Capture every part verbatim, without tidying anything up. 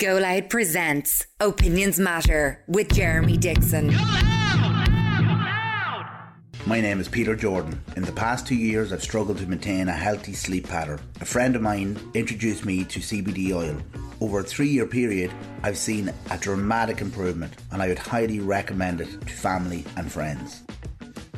Go Loud presents Opinions Matter with Jeremy Dixon. Go Loud! Go Loud! My name is Peter Jordan. In the past two years, I've struggled to maintain a healthy sleep pattern. A friend of mine introduced me to C B D oil. Over a three-year period, I've seen a dramatic improvement, and I would highly recommend it to family and friends.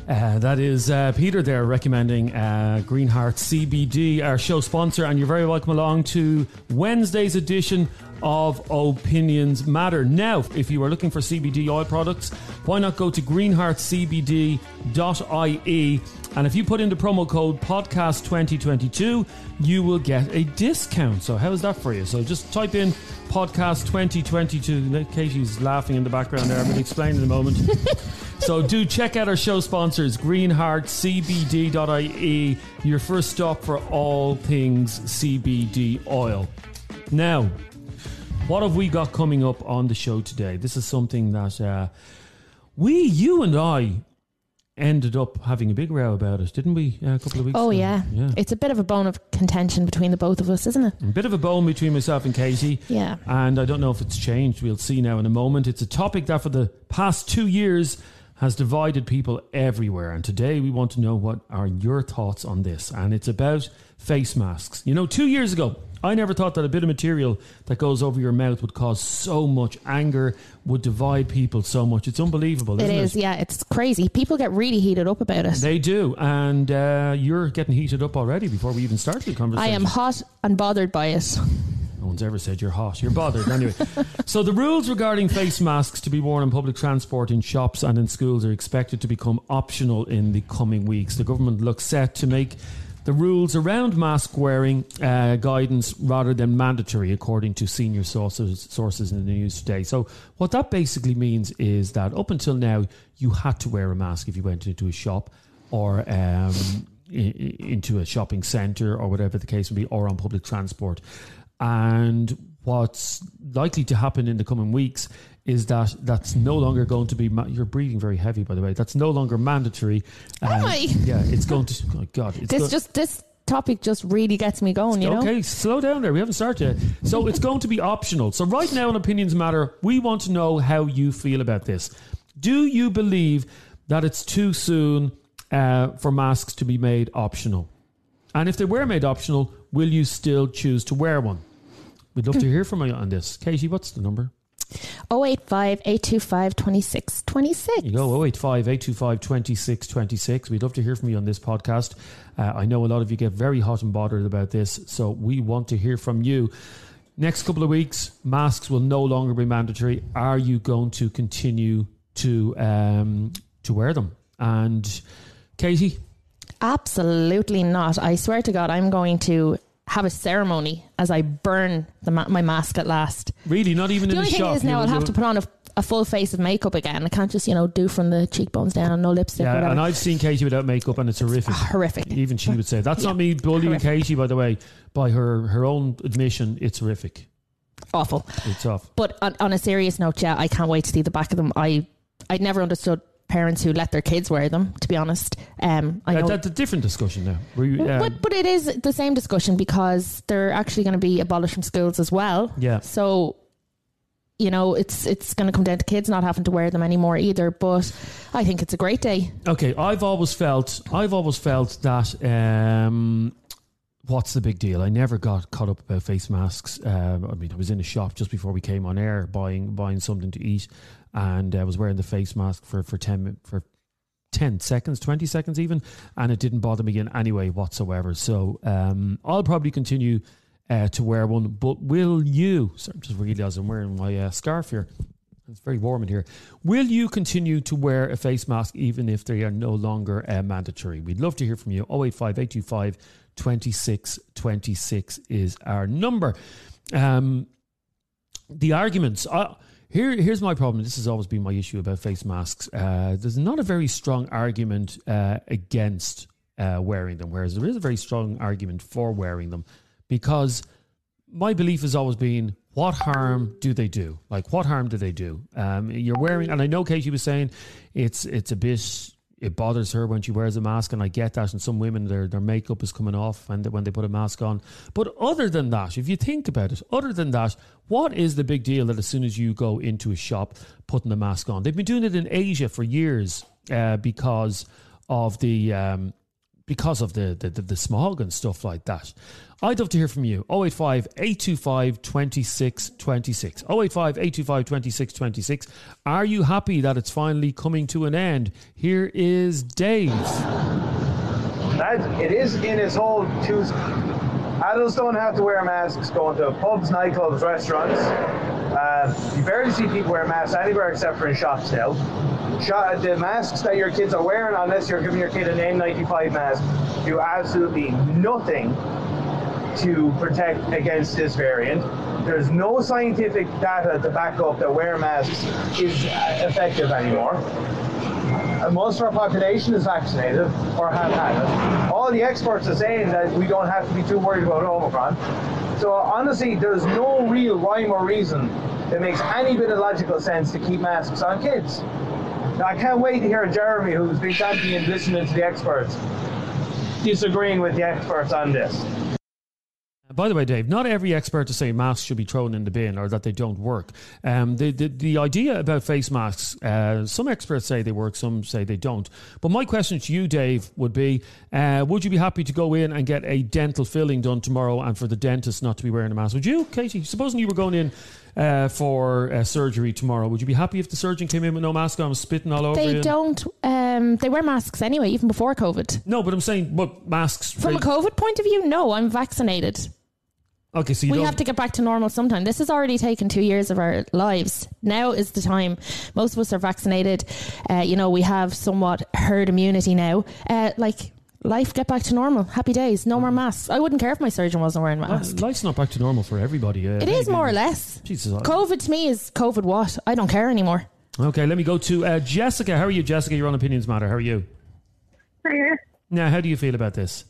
Uh, that is uh, Peter there recommending uh, Greenheart C B D, our show sponsor, and you're very welcome along to Wednesday's edition of Opinions Matter. Now, if you are looking for C B D oil products, why not go to greenheart c b d dot i e, and if you put in the promo code podcast twenty twenty-two, you will get a discount. So how is that for you? So just type in podcast twenty twenty-two. Katie's laughing in the background there. I'm going to explain in a moment. So do check out our show sponsors, greenheart c b d dot i e, your first stop for all things C B D oil. Now, what have we got coming up on the show today? This is something that uh, we, you and I, ended up having a big row about it, didn't we, uh, a couple of weeks oh, ago? Oh, yeah. yeah. It's a bit of a bone of contention between the both of us, isn't it? A bit of a bone between myself and Katie. Yeah. And I don't know if it's changed. We'll see now in a moment. It's a topic that for the past two years has divided people everywhere. And today we want to know what are your thoughts on this. And it's about face masks. You know, two years ago, I never thought that a bit of material that goes over your mouth would cause so much anger, would divide people so much. It's unbelievable, isn't it? It is, yeah. It's crazy. People get really heated up about it. They do. And uh, you're getting heated up already before we even started the conversation. I am hot and bothered by it. No one's ever said you're hot. You're bothered. Anyway, so the rules regarding face masks to be worn in public transport, in shops and in schools are expected to become optional in the coming weeks. The government looks set to make the rules around mask wearing uh, guidance rather than mandatory, according to senior sources, sources in the news today. So what that basically means is that up until now, you had to wear a mask if you went into a shop or um, into a shopping centre or whatever the case would be, or on public transport. And what's likely to happen in the coming weeks is that that's no longer going to be... Ma- you're breathing very heavy, by the way. That's no longer mandatory. Um, Am I? Yeah, it's going to... Oh God, it's this go- just this topic just really gets me going, you okay, know? Okay, slow down there. We haven't started yet. So it's going to be optional. So right now on Opinions Matter, we want to know how you feel about this. Do you believe that it's too soon uh, for masks to be made optional? And if they were made optional, will you still choose to wear one? We'd love to hear from you on this. Katie, what's the number? oh eight five, eight two five, two six two six. You go, oh eight five, eight two five, two six two six. We'd love to hear from you on this podcast. Uh, I know a lot of you get very hot and bothered about this, so we want to hear from you. Next couple of weeks, masks will no longer be mandatory. Are you going to continue to um, to wear them? And Katie? Absolutely not. I swear to God, I'm going to have a ceremony as I burn the ma- my mask at last. Really? Not even the in the shop? The only thing is now I'll have to put on a, a full face of makeup again. I can't just, you know, do from the cheekbones down and no lipstick. Yeah, whatever. And I've seen Katie without makeup and it's horrific. It's horrific. Even she would say. That's yeah. not me bullying horrific. Katie, by the way. By her, her own admission, it's horrific. Awful. It's awful. But on, on a serious note, yeah, I can't wait to see the back of them. I, I'd never understood parents who let their kids wear them, to be honest. Um, I uh, know that's a different discussion now. You, um, but, but it is the same discussion because they're actually going to be abolished from schools as well. Yeah. So, you know, it's it's going to come down to kids not having to wear them anymore either. But I think it's a great day. Okay, I've always felt, I've always felt that... Um, what's the big deal? I never got caught up about face masks. Um, I mean, I was in a shop just before we came on air buying buying something to eat, and I was wearing the face mask for, for ten for ten seconds, twenty seconds even, and it didn't bother me in any way whatsoever. So um, I'll probably continue uh, to wear one. But will you? Sorry, I'm just realising I'm wearing my uh, scarf here. It's very warm in here. Will you continue to wear a face mask even if they are no longer uh, mandatory? We'd love to hear from you. oh eight five, eight two five, two six two six is our number. Um, the arguments. Uh, here, here's my problem. This has always been my issue about face masks. Uh, there's not a very strong argument uh, against uh, wearing them, whereas there is a very strong argument for wearing them, because my belief has always been, what harm do they do? Like, what harm do they do? Um, you're wearing, and I know Katie was saying it's it's a bit it bothers her when she wears a mask, and I get that. And some women, their their makeup is coming off and when they put a mask on. But other than that, if you think about it, other than that, what is the big deal that as soon as you go into a shop, putting a mask on? They've been doing it in Asia for years uh, because of the um, because of the, the, the, the smog and stuff like that. I'd love to hear from you. oh eight five, eight two five, two six two six. oh eight five, eight two five, two six two six. Are you happy that it's finally coming to an end? Here is Dave. That, it is in his whole two's. Adults don't have to wear masks going to pubs, nightclubs, restaurants. Uh, you barely see people wear masks anywhere except for in shops now. Shop, the masks that your kids are wearing, unless you're giving your kid an N ninety-five mask, do absolutely nothing to protect against this variant. There's no scientific data to back up that wearing masks is effective anymore. And most of our population is vaccinated or have had it. All the experts are saying that we don't have to be too worried about Omicron. So honestly, there's no real rhyme or reason that makes any bit of logical sense to keep masks on kids. Now, I can't wait to hear Jeremy, who's been champion listening to the experts, disagreeing with the experts on this. By the way, Dave, not every expert to say masks should be thrown in the bin or that they don't work. Um, the, the, the idea about face masks, uh, some experts say they work, some say they don't. But my question to you, Dave, would be, uh, would you be happy to go in and get a dental filling done tomorrow and for the dentist not to be wearing a mask? Would you, Katie? Supposing you were going in uh, for uh, surgery tomorrow, would you be happy if the surgeon came in with no mask on and spitting all over you? They don't. Um, they wear masks anyway, even before COVID. No, but I'm saying, but masks... From they, a COVID point of view, no, I'm vaccinated. Okay, so you we don't... have to get back to normal sometime. This has already taken two years of our lives. Now is the time. Most of us are vaccinated. Uh, you know, we have somewhat herd immunity now. Uh, like, life, get back to normal. Happy days. No more masks. I wouldn't care if my surgeon wasn't wearing masks. Uh, life's not back to normal for everybody. Uh, it is more or less. Jesus, I... COVID to me is COVID what? I don't care anymore. Okay, let me go to uh, Jessica. How are you, Jessica? You're on Opinions Matter. How are you? Hiya. Now, how do you feel about this?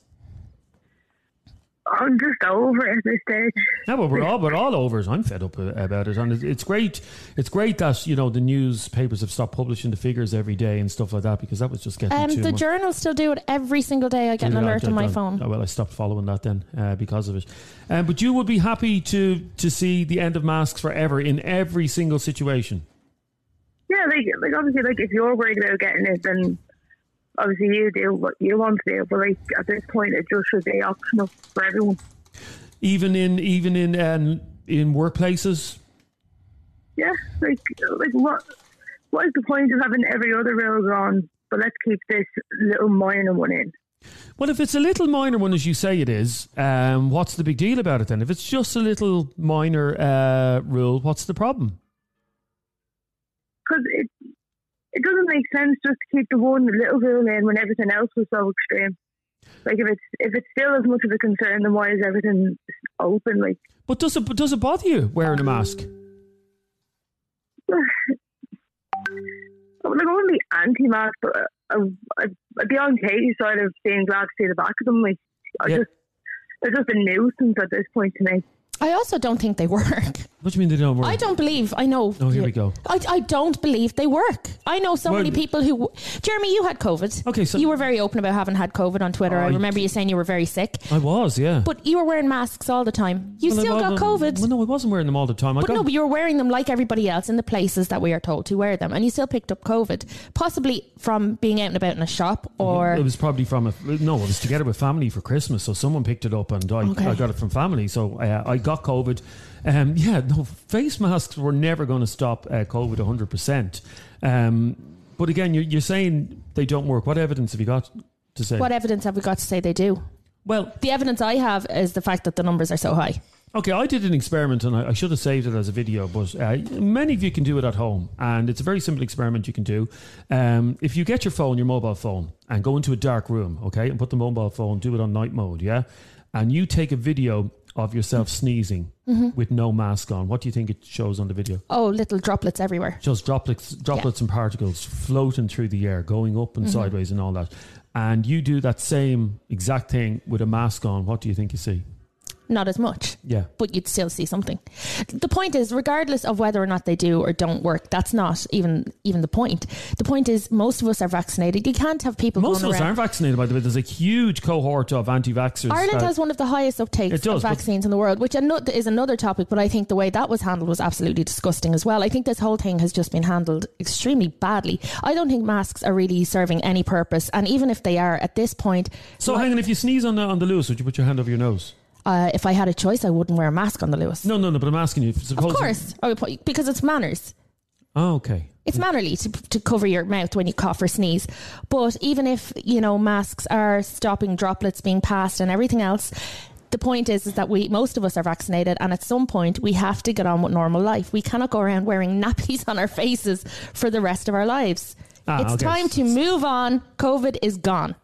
I'm just over it at this stage. No, but we're all, we're all over it. I'm fed up about it. And it's great. It's great that, you know, the newspapers have stopped publishing the figures every day and stuff like that, because that was just getting um, too the much. Journals still do it every single day. I get an alert on my phone. Oh, well, I stopped following that then uh, because of it. Um, but you would be happy to, to see the end of masks forever in every single situation? Yeah, like, like obviously, like if you're worried about getting it, then... Obviously, you do what you want to do, but like at this point, it just should be optional for everyone. Even in even in um, in workplaces. Yeah, like like what what is the point of having every other rule gone? But let's keep this little minor one in. Well, if it's a little minor one, as you say it is, um, what's the big deal about it then? If it's just a little minor uh, rule, what's the problem? Because it's... It doesn't make sense just to keep the one little rule in when everything else was so extreme. Like if it's if it's still as much of a concern, then why is everything open? Like, but does it does it bother you wearing a mask? Like, I wouldn't be anti-mask, but I'd be on Katie's side of being glad to see the back of them. Like, I yeah. just they're just a nuisance at this point to me. I also don't think they work. What do you mean they don't work? I don't believe. I know. Oh, here we go. I, I don't believe they work. I know so well, many people who... Jeremy, you had COVID. Okay, so... You were very open about having had COVID on Twitter. I, I remember you saying you were very sick. I was, yeah. But you were wearing masks all the time. You well, still got COVID. Well, no, I wasn't wearing them all the time. I but got... no, but you were wearing them like everybody else in the places that we are told to wear them. And you still picked up COVID. Possibly from being out and about in a shop or... It was probably from a... No, it was together with family for Christmas. So someone picked it up and I, okay. I got it from family. So uh, I got COVID. Um, yeah, no, face masks were never going to stop uh, COVID one hundred percent. Um, but again, you're, you're saying they don't work. What evidence have you got to say? What evidence have we got to say they do? Well, the evidence I have is the fact that the numbers are so high. Okay, I did an experiment and I, I should have saved it as a video, but uh, many of you can do it at home. And it's a very simple experiment you can do. Um, if you get your phone, your mobile phone, and go into a dark room, okay, and put the mobile phone, do it on night mode, yeah? And you take a video of yourself sneezing mm-hmm. with no mask on. What do you think it shows on the video? Oh, little droplets everywhere. Just droplets droplets yeah. and particles floating through the air, going up and mm-hmm. sideways and all that. And you do that same exact thing with a mask on. What do you think you see? not as much. Yeah. But you'd still see something. The point is, regardless of whether or not they do or don't work, that's not even even the point. The point is, most of us are vaccinated. You can't have people Most of us around. aren't vaccinated, by the way. There's a huge cohort of anti-vaxxers. Ireland has one of the highest uptakes does, of vaccines in the world, which is another topic, but I think the way that was handled was absolutely disgusting as well. I think this whole thing has just been handled extremely badly. I don't think masks are really serving any purpose, and even if they are at this point... So like, hang on, if you sneeze on the, on the Lewis, would you put your hand over your nose? Uh, if I had a choice, I wouldn't wear a mask on the Lewis. No, no, no, but I'm asking you. Of course, I would put, because it's manners. Oh, okay. It's mannerly to, to cover your mouth when you cough or sneeze. But even if, you know, masks are stopping droplets being passed and everything else, the point is, is that we, most of us are vaccinated, and at some point we have to get on with normal life. We cannot go around wearing nappies on our faces for the rest of our lives. Ah, it's okay. Time to move on. COVID is gone.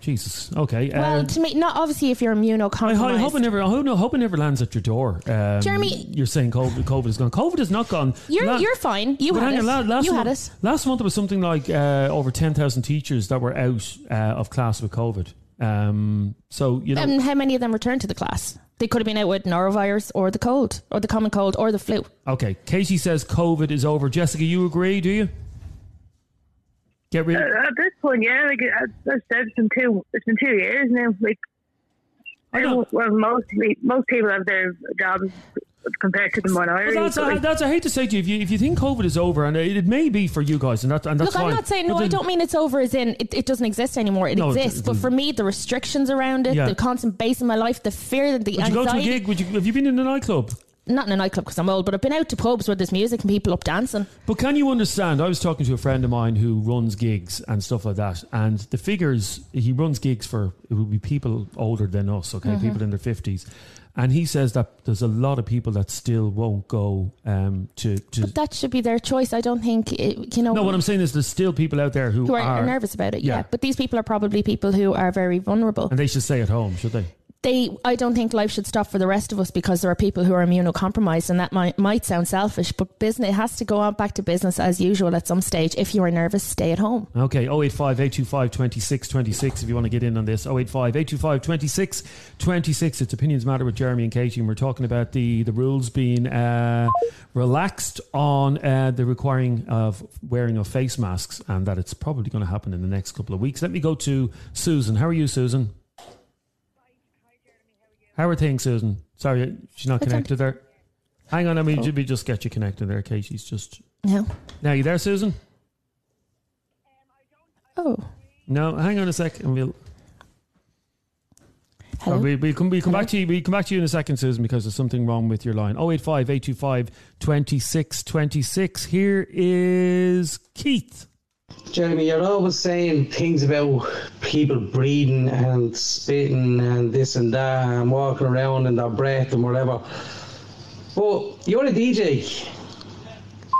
Jesus. Okay. Well, um, to me, not obviously if you're immunocompromised. I, I hope it never. I hope, no, hope it never lands at your door. Um, Jeremy, you're saying COVID, COVID is gone. COVID is not gone. You're La- you're fine. You had it. La- last you month, had it. Last month there was something like uh, over ten thousand teachers that were out uh, of class with COVID. Um, so you know, and how many of them returned to the class? They could have been out with norovirus or the cold or the common cold or the flu. Okay. Katie says COVID is over. Jessica, you agree? Do you? Get rid of- uh, at this point, yeah, like I, I said, it's been two, it's been two years now. Like, I don't. Well, mostly, most people have their jobs compared to the one I. That's, a, like, that's. I hate to say to you, if you if you think COVID is over, and it, it may be for you guys, and that's and that's. Look, fine. I'm not saying no. Then, I don't mean it's over as in it, it doesn't exist anymore. It no, exists, it, it, but for me, the restrictions around it, yeah. the constant base in my life, the fear, the would anxiety. Would you go to a gig? Would you? Have you been in a nightclub? Not in a nightclub because I'm old, but I've been out to pubs where there's music and people up dancing. But can you understand? I was talking to a friend of mine who runs gigs and stuff like that, and the figures, he runs gigs for, it would be people older than us, okay, mm-hmm. people in their fifties. And he says that there's a lot of people that still won't go um, to, to... But that should be their choice. I don't think, it, you know... No, what I'm saying is there's still people out there who, who are, are... nervous about it, yeah. yeah. But these people are probably people who are very vulnerable. And they should stay at home, should they? They, I don't think life should stop for the rest of us because there are people who are immunocompromised, and that might, might sound selfish, but business has to go on back to business as usual at some stage. If you are nervous, stay at home. Okay, oh eight five, eight two five, two six two six if you want to get in on this. oh eight five, eight two five, two six two six. It's Opinions Matter with Jeremy and Katie, and we're talking about the, the rules being uh, relaxed on uh, the requiring of wearing of face masks, and that it's probably going to happen in the next couple of weeks. Let me go to Susan. How are you, Susan? How are things, Susan? Sorry, she's not connected there. Hang on, I mean, oh. we just get you connected there, Katie's just... No. Now, you there, Susan? Oh. No, hang on a sec and we'll... Hello? Oh, we, we come, we come Hello? back to you, we come back to you in a second, Susan, because there's something wrong with your line. oh eight five, eight two five, two six two six. Here is Keith. Jeremy, you're always saying things about people breathing and spitting and this and that and walking around in their breath and whatever. But you're a D J.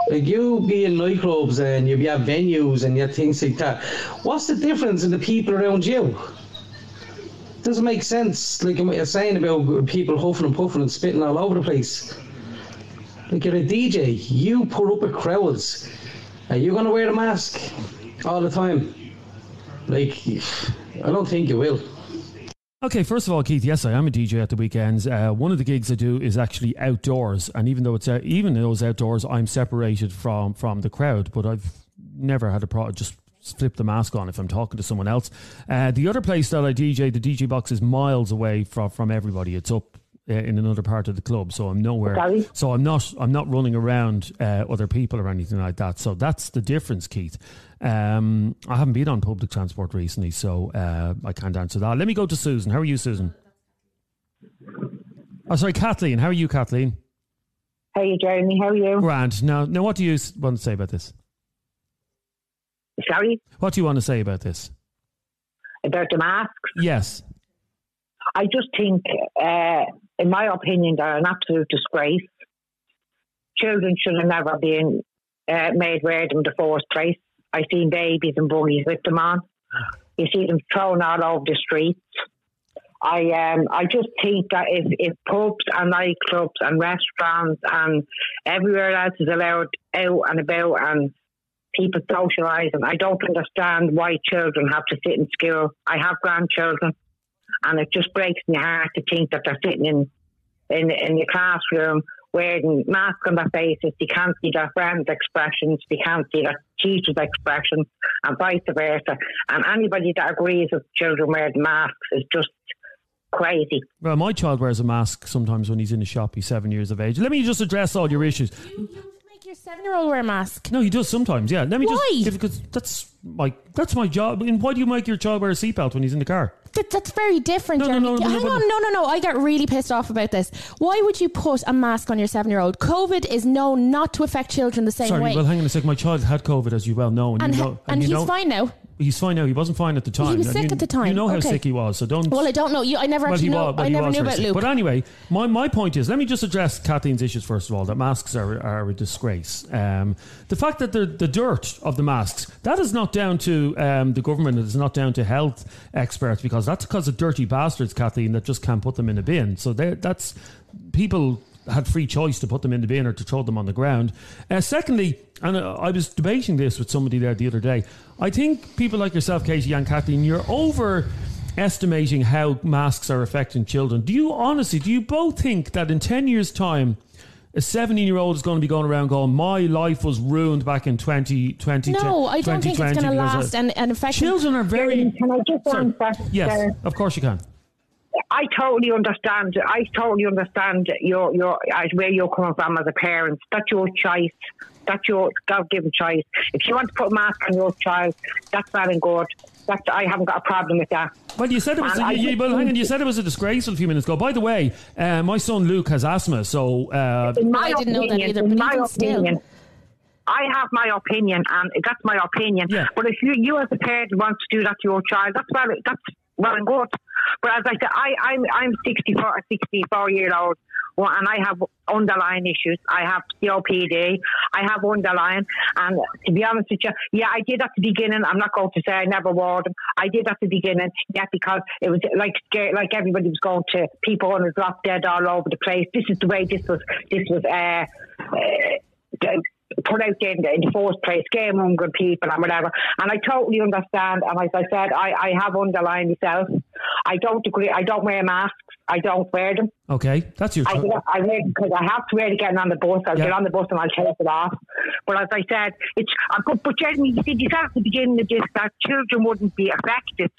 Like, you be in nightclubs and you be at venues and you have things like that. What's the difference in the people around you? It doesn't make sense, like what you're saying about people huffing and puffing and spitting all over the place. Like, you're a D J. You put up with crowds. Are you going to wear a mask all the time? Like, I don't think you will. Okay, first of all, Keith, yes, I am a D J at the weekends. Uh, one of the gigs I do is actually outdoors. And even though it's out, even though it's outdoors, I'm separated from, from the crowd. But I've never had a problem. Just flip the mask on if I'm talking to someone else. Uh, the other place that I D J, the D J box is miles away from, from everybody. It's up in another part of the club, so I'm nowhere. Sorry? So I'm not. I'm not running around uh, other people or anything like that. So that's the difference, Keith. Um, I haven't been on public transport recently, so uh, I can't answer that. Let me go to Susan. How are you, Susan? Oh, sorry, Kathleen. How are you, Kathleen? Hey, Jeremy. How are you? Grand. Now, now, what do you want to say about this? Sorry. What do you want to say about this? About the masks? Yes. I just think. Uh, In my opinion, they're an absolute disgrace. Children should have never been uh, made wear them in the first place. I've seen babies and buggies with them on. You see them thrown all over the streets. I um, I just think that if, if pubs and nightclubs and restaurants and everywhere else is allowed out and about and people socialising, I don't understand why children have to sit in school. I have grandchildren. and it just breaks my heart to think that they're sitting in in, in the classroom wearing masks on their faces. They can't see their friends' expressions, they can't see their teachers' expressions, and vice versa. And anybody that agrees with children wearing masks is just crazy. Well, my child wears a mask sometimes when he's in the shop. He's seven years of age. Let me just address all your issues. You don't make your seven-year-old wear a mask. No, he does sometimes. Yeah. Let me why? Just because that's my that's my job. And why do you make your child wear a seatbelt when he's in the car? That, that's very different. No, no, no, no, Hang no, no, on, no, no, no. I got really pissed off about this. Why would you put a mask on your seven-year-old? COVID is known not to affect children the same Sorry, way. Sorry, well, hang on a second. My child had COVID, as you well know, and, and, you know, and, and he's know, fine now. He's fine now. He wasn't fine at the time. He was and sick you, at the time. You know how okay. sick he was, so don't. Well, I don't know. You, I never well, actually know. Was, well, I never knew about sick. Luke. But anyway, my, my point is, let me just address Kathleen's issues first of all. That masks are are a disgrace. Um, the fact that they're the dirt of the masks, that is not down to um, the government. It is not down to health experts, because that's because of dirty bastards, Kathleen, that just can't put them in a bin. So that's people had free choice to put them in the bin or to throw them on the ground. Uh, secondly, and I was debating this with somebody there the other day, I think people like yourself, Katie and Kathleen, you're overestimating how masks are affecting children. Do you honestly, do you both think that in ten years' time, a seventeen-year-old is going to be going around going, my life was ruined back in twenty twenty? No, I don't think it's going to last and, and affect... Children are very... Can I just answer? Yes, of course you can. I totally understand. I totally understand your your where you're coming from as a parent. That's your choice. That's your God-given choice. If you want to put a mask on your child, that's well and good. That's, I haven't got a problem with that. Well, you said it was. A, you, well, hang on. You said it was a disgraceful few minutes ago. By the way, uh, my son Luke has asthma, so uh, in my I didn't opinion, know that either. But in my opinion. Still. I have my opinion, and that's my opinion. Yeah. But if you, you as a parent want to do that to your child, that's well. That's well and good. But as I said, I, I'm I'm sixty-four, sixty-four year old, and I have underlying issues. I have C O P D. I have underlying, and to be honest with you, yeah, I did at the beginning. I'm not going to say I never wore them. I did at the beginning, yeah, because it was like like everybody was going to people on his drop dead all over the place. This is the way this was. This was. Uh, uh, put out in the, in the fourth place, game hungry people and whatever. And I totally understand. And as I said, I, I have underlined myself. I don't agree. I don't wear masks. I don't wear them. Okay, that's your. I, I wear because I have to wear to get on the bus. I'll yeah. get on the bus and I'll take it off. But as I said, it's. I could, but Jeremy, you said yourself at the beginning of this that children wouldn't be affected.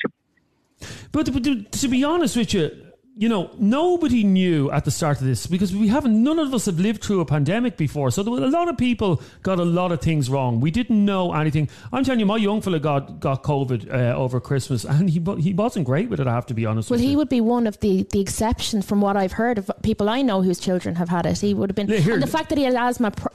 But, but to be honest with you. You know, nobody knew at the start of this because we haven't, none of us have lived through a pandemic before. So there were a lot of people got a lot of things wrong. We didn't know anything. I'm telling you, my young fella got, got COVID uh, over Christmas and he he wasn't great with it, I have to be honest well, with you. Well, he would be one of the, the exceptions from what I've heard of people I know whose children have had it. He would have been, Here, and the fact that he had asthma pr-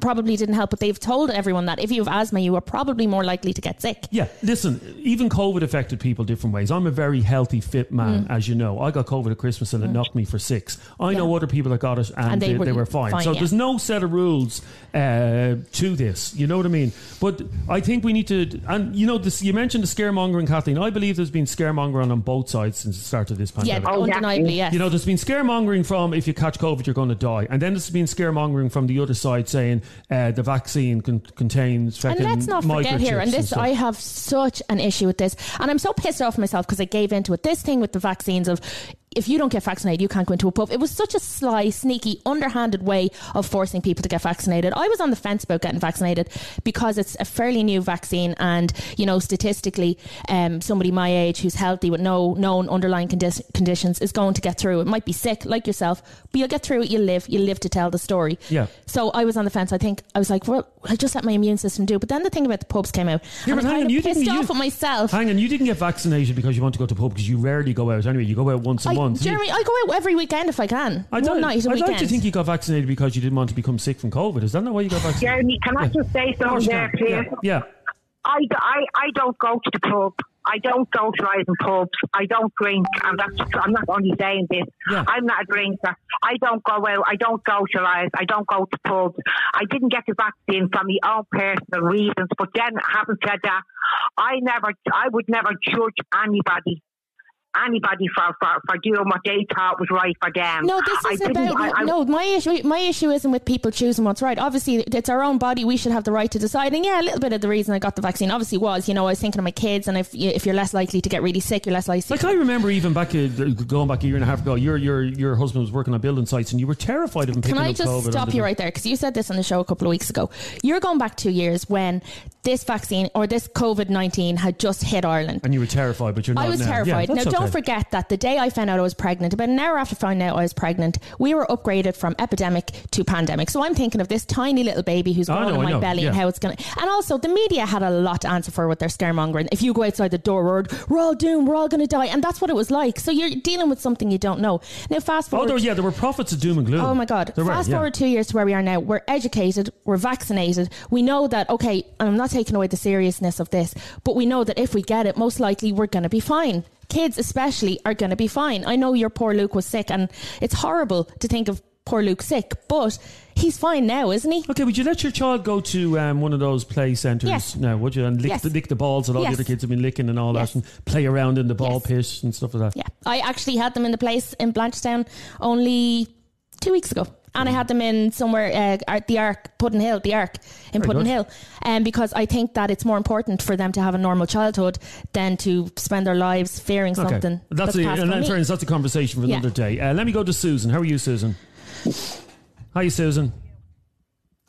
probably didn't help, but they've told everyone that if you have asthma, you are probably more likely to get sick. Yeah, listen, even COVID affected people different ways. I'm a very healthy, fit man, mm. as you know. I got COVID at Christmas and it mm. knocked me for six. I yeah. know other people that got it and, and they, they, were, they were fine. fine so yeah. there's no set of rules uh, to this, you know what I mean? But I think we need to, and you know, this, you mentioned the scaremongering, Kathleen. I believe there's been scaremongering on both sides since the start of this pandemic. Yeah, oh, undeniably, yes. You know, there's been scaremongering from if you catch COVID, you're going to die. And then there's been scaremongering from the other side saying, Uh, the vaccine con- contains and let's not forget here and this and I have such an issue with this and I'm so pissed off myself because I gave into it. This thing with the vaccines of if you don't get vaccinated, you can't go into a pub. It was such a sly, sneaky, underhanded way of forcing people to get vaccinated. I was on the fence about getting vaccinated because it's a fairly new vaccine and, you know, statistically, um, somebody my age who's healthy with no known underlying condi- conditions is going to get through. It might be sick, like yourself, but you'll get through it, you'll live, you'll live to tell the story. Yeah. So I was on the fence. I think, I was like, well, I'll just let my immune system do. But then the thing about the pubs came out. Yeah, and I kind on, of pissed off you, at myself. Hang on, you didn't get vaccinated because you want to go to pub because you rarely go out anyway. You go out once a month. Jeremy, I go out every weekend if I can. I don't, One night a I'd weekend. I'd like to think you got vaccinated because you didn't want to become sick from COVID. Is that not why you got vaccinated? Jeremy, can I yeah. just say something there, please? Yeah. yeah. I, I, I don't go to the pub. I don't go to live in pubs. I don't drink. And that's, I'm not only saying this. Yeah. I'm not a drinker. I don't go out. I don't socialise. I don't go to pubs. I didn't get the vaccine for my own personal reasons. But then, having said that, I never, I would never judge anybody anybody for, for, for doing what they thought was right for them. No, this is I about... I, I, no, my issue my issue isn't with people choosing what's right. Obviously, it's our own body. We should have the right to decide. And yeah, a little bit of the reason I got the vaccine obviously was, you know, I was thinking of my kids, and if if you're less likely to get really sick, you're less likely to... Like, I remember even back, uh, going back a year and a half ago, your your your husband was working on building sites and you were terrified of him picking up COVID. Can I just stop you right there? Because you said this on the show a couple of weeks ago. You're going back two years when this vaccine or this covid nineteen had just hit Ireland. And you were terrified, but you're not now. I was now. terrified. Yeah, now, don't okay. forget that the day I found out I was pregnant, about an hour after finding out I was pregnant, we were upgraded from epidemic to pandemic. So I'm thinking of this tiny little baby who's growing oh, no, in my belly yeah. and how it's going to... And also, the media had a lot to answer for with their scaremongering. If you go outside the door, we're, we're all doomed, we're all going to die. And that's what it was like. So you're dealing with something you don't know. Now, fast forward... Oh, there, yeah, there were prophets of doom and gloom. Oh, my God. There fast were, yeah. forward two years to where we are now. We're educated, we're vaccinated. We know that, okay, and I'm not taking away the seriousness of this, but we know that if we get it, most likely we're going to be fine. Kids especially are going to be fine. I know your poor Luke was sick, and it's horrible to think of poor Luke sick, but he's fine now, isn't he? Okay, would you let your child go to um, one of those play centres yes. now, would you? And lick, yes. the, lick the balls that all yes. the other kids have been licking and all yes. that, and play around in the ball yes. pit and stuff like that? Yeah, I actually had them in the place in Blanchetown only two weeks ago. And I had them in somewhere uh, at the Ark, Puddinhill, the Ark in Very Puddinhill, um, because I think that it's more important for them to have a normal childhood than to spend their lives fearing okay. something. That's, that's a, and in fairness, that's a conversation for another yeah. day. Uh, let me go to Susan. How are you, Susan? Hi, Susan.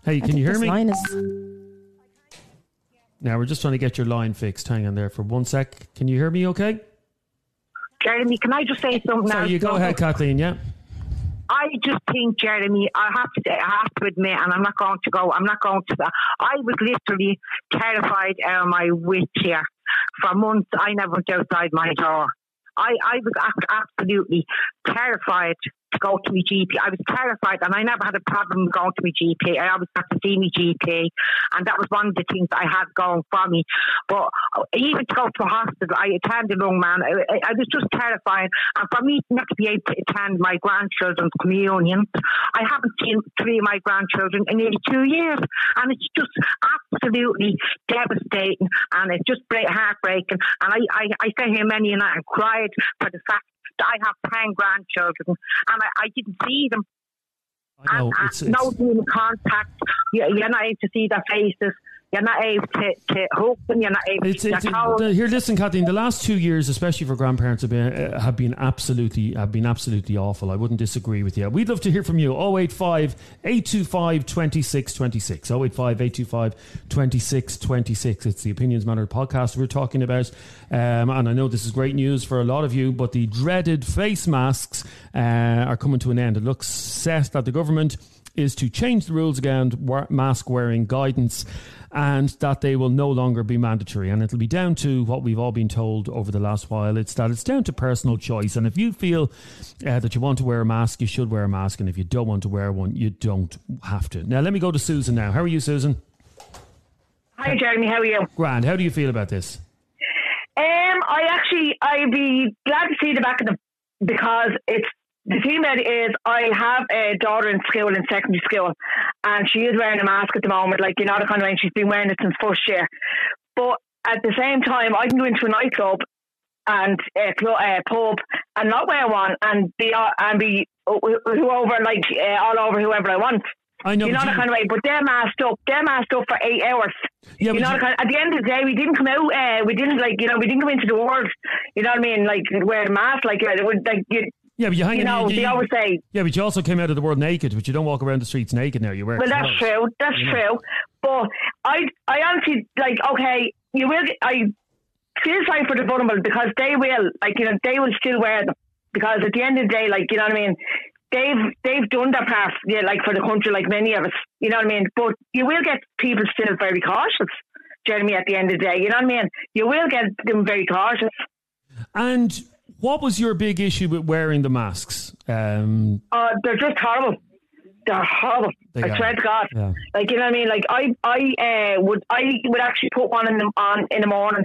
Hey, can you hear me? Line is... Now, we're just trying to get your line fixed. Hang on there for one sec. Can you hear me okay? Jeremy, can I just say something? Sorry, you go ahead, Kathleen, yeah? I just think, Jeremy, I have to, I have to admit, and I'm not going to go, I'm not going to that. I was literally terrified out of my wits here. For months, I never went outside my door. I, I was absolutely terrified to go to my G P. I was terrified, and I never had a problem going to my G P. I always got to see my G P, and that was one of the things I had going for me. But even to go to a hospital, I attended a young man. I, I was just terrified. And for me not to be able to attend my grandchildren's communion, I haven't seen three of my grandchildren in nearly two years, and it's just absolutely devastating, and it's just heartbreaking. And I, I, I stayed here many nights and cried for the fact that I have ten grandchildren, and I, I didn't see them. I know, and, it's, and it's, no human contact. You're, you're not able to see their faces. You're not able to, to hug them. You're not able it's, to it's, the, Here, listen, Kathleen, the last two years, especially for grandparents, have been, uh, have been absolutely have been absolutely awful. I wouldn't disagree with you. We'd love to hear from you. oh eight five, eight two five, two six two six. oh eight five, eight two five, two six two six. It's the Opinions Matter podcast we're talking about. Um, and I know this is great news for a lot of you, but the dreaded face masks uh, are coming to an end. It looks set that the government is to change the rules around mask wearing guidance, and that they will no longer be mandatory. And it'll be down to what we've all been told over the last while. It's that it's down to personal choice. And if you feel uh, that you want to wear a mask, you should wear a mask. And if you don't want to wear one, you don't have to. Now, let me go to Susan now. How are you, Susan? Hi, Jeremy. How are you? Grand. How do you feel about this? Um, I actually, I'd be glad to see the back of the, because it's, the female is, I have a daughter in school, in secondary school, and she is wearing a mask at the moment, like, you know, the kind of way she's been wearing it since first year. But at the same time, I can go into a nightclub and a cl- uh, pub and not wear one and be uh, and be whoever, like, uh, all over whoever I want. I know, you know the you... kind of way, but they're masked up. They're masked up for eight hours. Yeah, you know, you... the kind of, at the end of the day, we didn't come out. Uh, we didn't like, you know, we didn't go into the world. You know what I mean? Like, wear a mask, like, uh, like you. Yeah, but you hang. You know, you, you, they always say. Yeah, but you also came out of the world naked, but you don't walk around the streets naked now. You wear. Well, that's true. That's you know. true. But I, I honestly like. Okay, you will. I feel sorry for the vulnerable because they will, like, you know, they will still wear them because at the end of the day, like, you know what I mean. They've they've done their part, yeah, like for the country, like many of us. You know what I mean. But you will get people still very cautious, Jeremy. At the end of the day, you know what I mean. You will get them very cautious. And what was your big issue with wearing the masks? Um, uh, they're just horrible. They're horrible. They I swear to God. Yeah. Like, you know what I mean? Like, I, I uh, would, I would actually put one in the, on in the morning,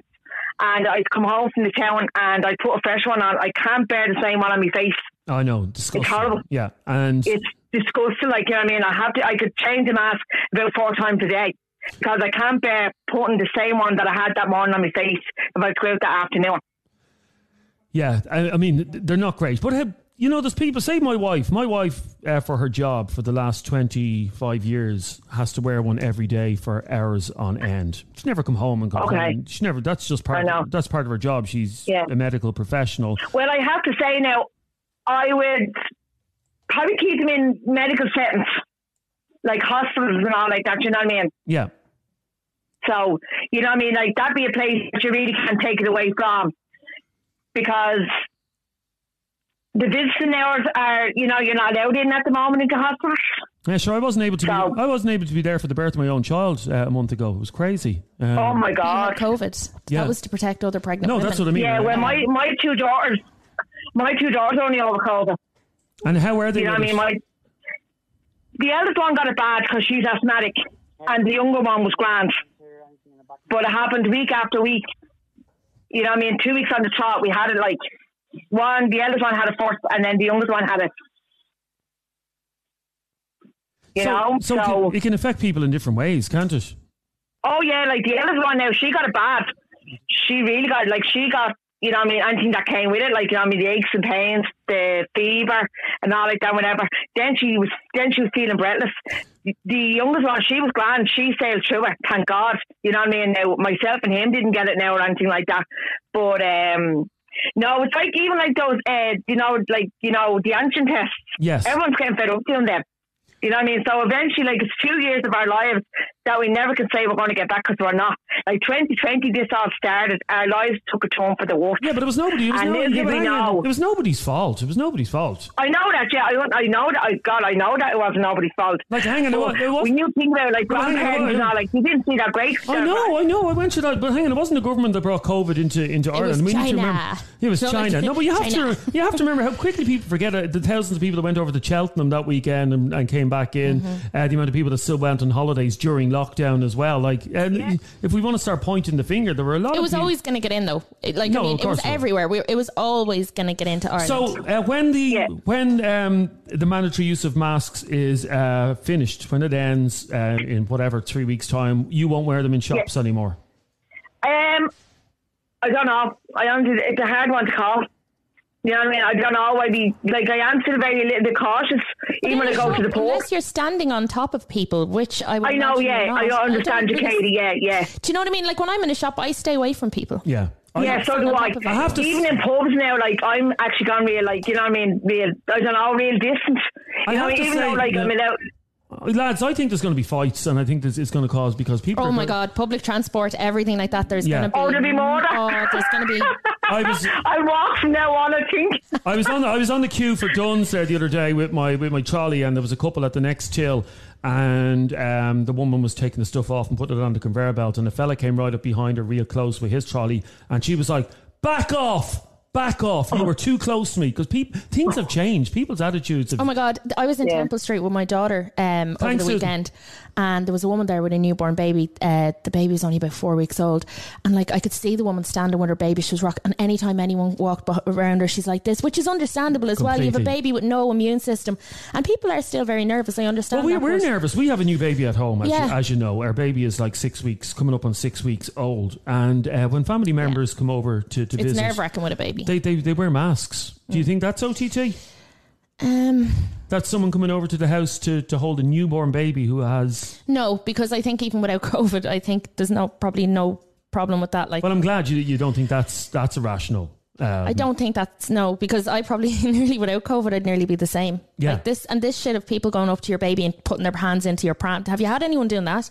and I'd come home from the town and I'd put a fresh one on. I can't bear the same one on my face. I know, disgusting. It's horrible. Yeah, and it's disgusting. Like, you know what I mean? I have to. I could change the mask about four times a day because I can't bear putting the same one that I had that morning on my face if I go out that afternoon. Yeah, I, I mean, they're not great. But, you know, there's people, say my wife, my wife uh, for her job for the last twenty-five years has to wear one every day for hours on end. She's never come home and complain. Okay. She never, that's just part of, that's part of her job. She's yeah. a medical professional. Well, I have to say now, I would probably keep them in medical settings, like hospitals and all like that, you know what I mean? Yeah. So, you know what I mean? Like, that'd be a place that you really can't take it away from, because the visiting hours are, you know, you're not allowed in at the moment in the hospital. Yeah, sure. I wasn't able to. So, be, I wasn't able to be there for the birth of my own child uh, a month ago. It was crazy. Um, oh my God! COVID. Yeah. That was to protect other pregnant. No, women. That's what I mean. Yeah. Well, my, my two daughters, my two daughters only over COVID. And how are they? You know what I mean? My, the eldest one got it bad because she's asthmatic, and the younger one was grand. But it happened week after week. You know what I mean? Two weeks on the trot, we had it like one, the eldest one had it first, and then the youngest one had it. You so, know? So, so it can affect people in different ways, can't it? Oh, yeah. Like the eldest one now, she got it bad. She really got, like, she got, you know what I mean, anything that came with it, like, you know what I mean, the aches and pains, the fever, and all like that, whatever. Then she was, then she was feeling breathless. The youngest one, she was grand. She sailed through it, thank God. You know what I mean? Now, myself and him didn't get it now or anything like that. But, um, no, it's like, even like those, uh, you know, like, you know, the antigen tests. Yes. Everyone's getting fed up doing them. You know what I mean? So eventually, like, it's two years of our lives that we never can say we're going to get back, because we're not. Like, twenty twenty, this all started. Our lives took a turn for the worse. Yeah, but it was nobody. It was, and no, yeah, we know. It was nobody's fault. It was nobody's fault. I know that, yeah. I, I know that. I, God, I know that it was nobody's fault. Like, hang on. So it was, we knew things about, like, grandparents on, and all. Like, we didn't see that great stuff. I know, I know. I went to that. But hang on, it wasn't the government that brought COVID into, into Ireland. We need to remember. It was China. No, but you have, to, you have to remember how quickly people forget it. The thousands of people that went over to Cheltenham that weekend and, and came back in, mm-hmm. uh, the amount of people that still went on holidays during lockdown as well. Like, and yeah. if we want to start pointing the finger, there were a lot. It was of always going to get in, though. It, like, no, I mean, it was so. everywhere. We, it was always going to get into Ireland. So uh, when the yeah. when um, the mandatory use of masks is uh, finished, when it ends uh, in whatever three weeks' time, you won't wear them in shops yeah. anymore. Um, I don't know. I don't, it's a hard one to call. You know what I mean? I don't know. I be like, I am still very little bit cautious, even when I go to the pub. Unless you're standing on top of people, which I would I know, yeah. I understand you, Katie. Yeah, yeah. Do you know what I mean? Like, when I'm in a shop, I stay away from people. Yeah. I yeah, so do I. I have to even s- in pubs now, like, I'm actually gone real, like, you know what I mean? Real, I don't know, real distance. You I know, have to even say, though, like, yeah. I'm without. Lads, I think there's going to be fights, and I think this is going to cause, because people. Oh my God, public transport, everything like that. There's yeah. going to be. Oh, there'll be more. Oh, there's going to be. I was. I walk from now on. I think. I was on. The, I was on the queue for Dunn's there the other day with my with my trolley, and there was a couple at the next till, and um, the woman was taking the stuff off and putting it on the conveyor belt, and a fella came right up behind her, real close with his trolley, and she was like, "Back off." Back off! You were too close to me, because pe- things have changed. People's attitudes. Have... Oh my God! I was in yeah. Temple Street with my daughter um, over the weekend, Susan. And there was a woman there with a newborn baby. Uh, the baby was only about four weeks old, and like I could see the woman standing with her baby. She was rocking. And anytime anyone walked around her, she's like this, which is understandable as Completely. well. You have a baby with no immune system, and people are still very nervous. I understand. Well, we, we're person. nervous. We have a new baby at home, as, yeah. you, as you know. Our baby is like six weeks, coming up on six weeks old, and uh, when family members yeah. come over to to it's visit, it's nerve wracking with a baby. They, they they wear masks. Do you think that's O T T? Um, that's someone coming over to the house to, to hold a newborn baby who has... No, because I think even without COVID, I think there's no probably no problem with that. Like, well, I'm glad you you don't think that's that's irrational. Um, I don't think that's, no, because I probably nearly without COVID, I'd nearly be the same. Yeah. Like this, and this shit of people going up to your baby and putting their hands into your pram. Have you had anyone doing that?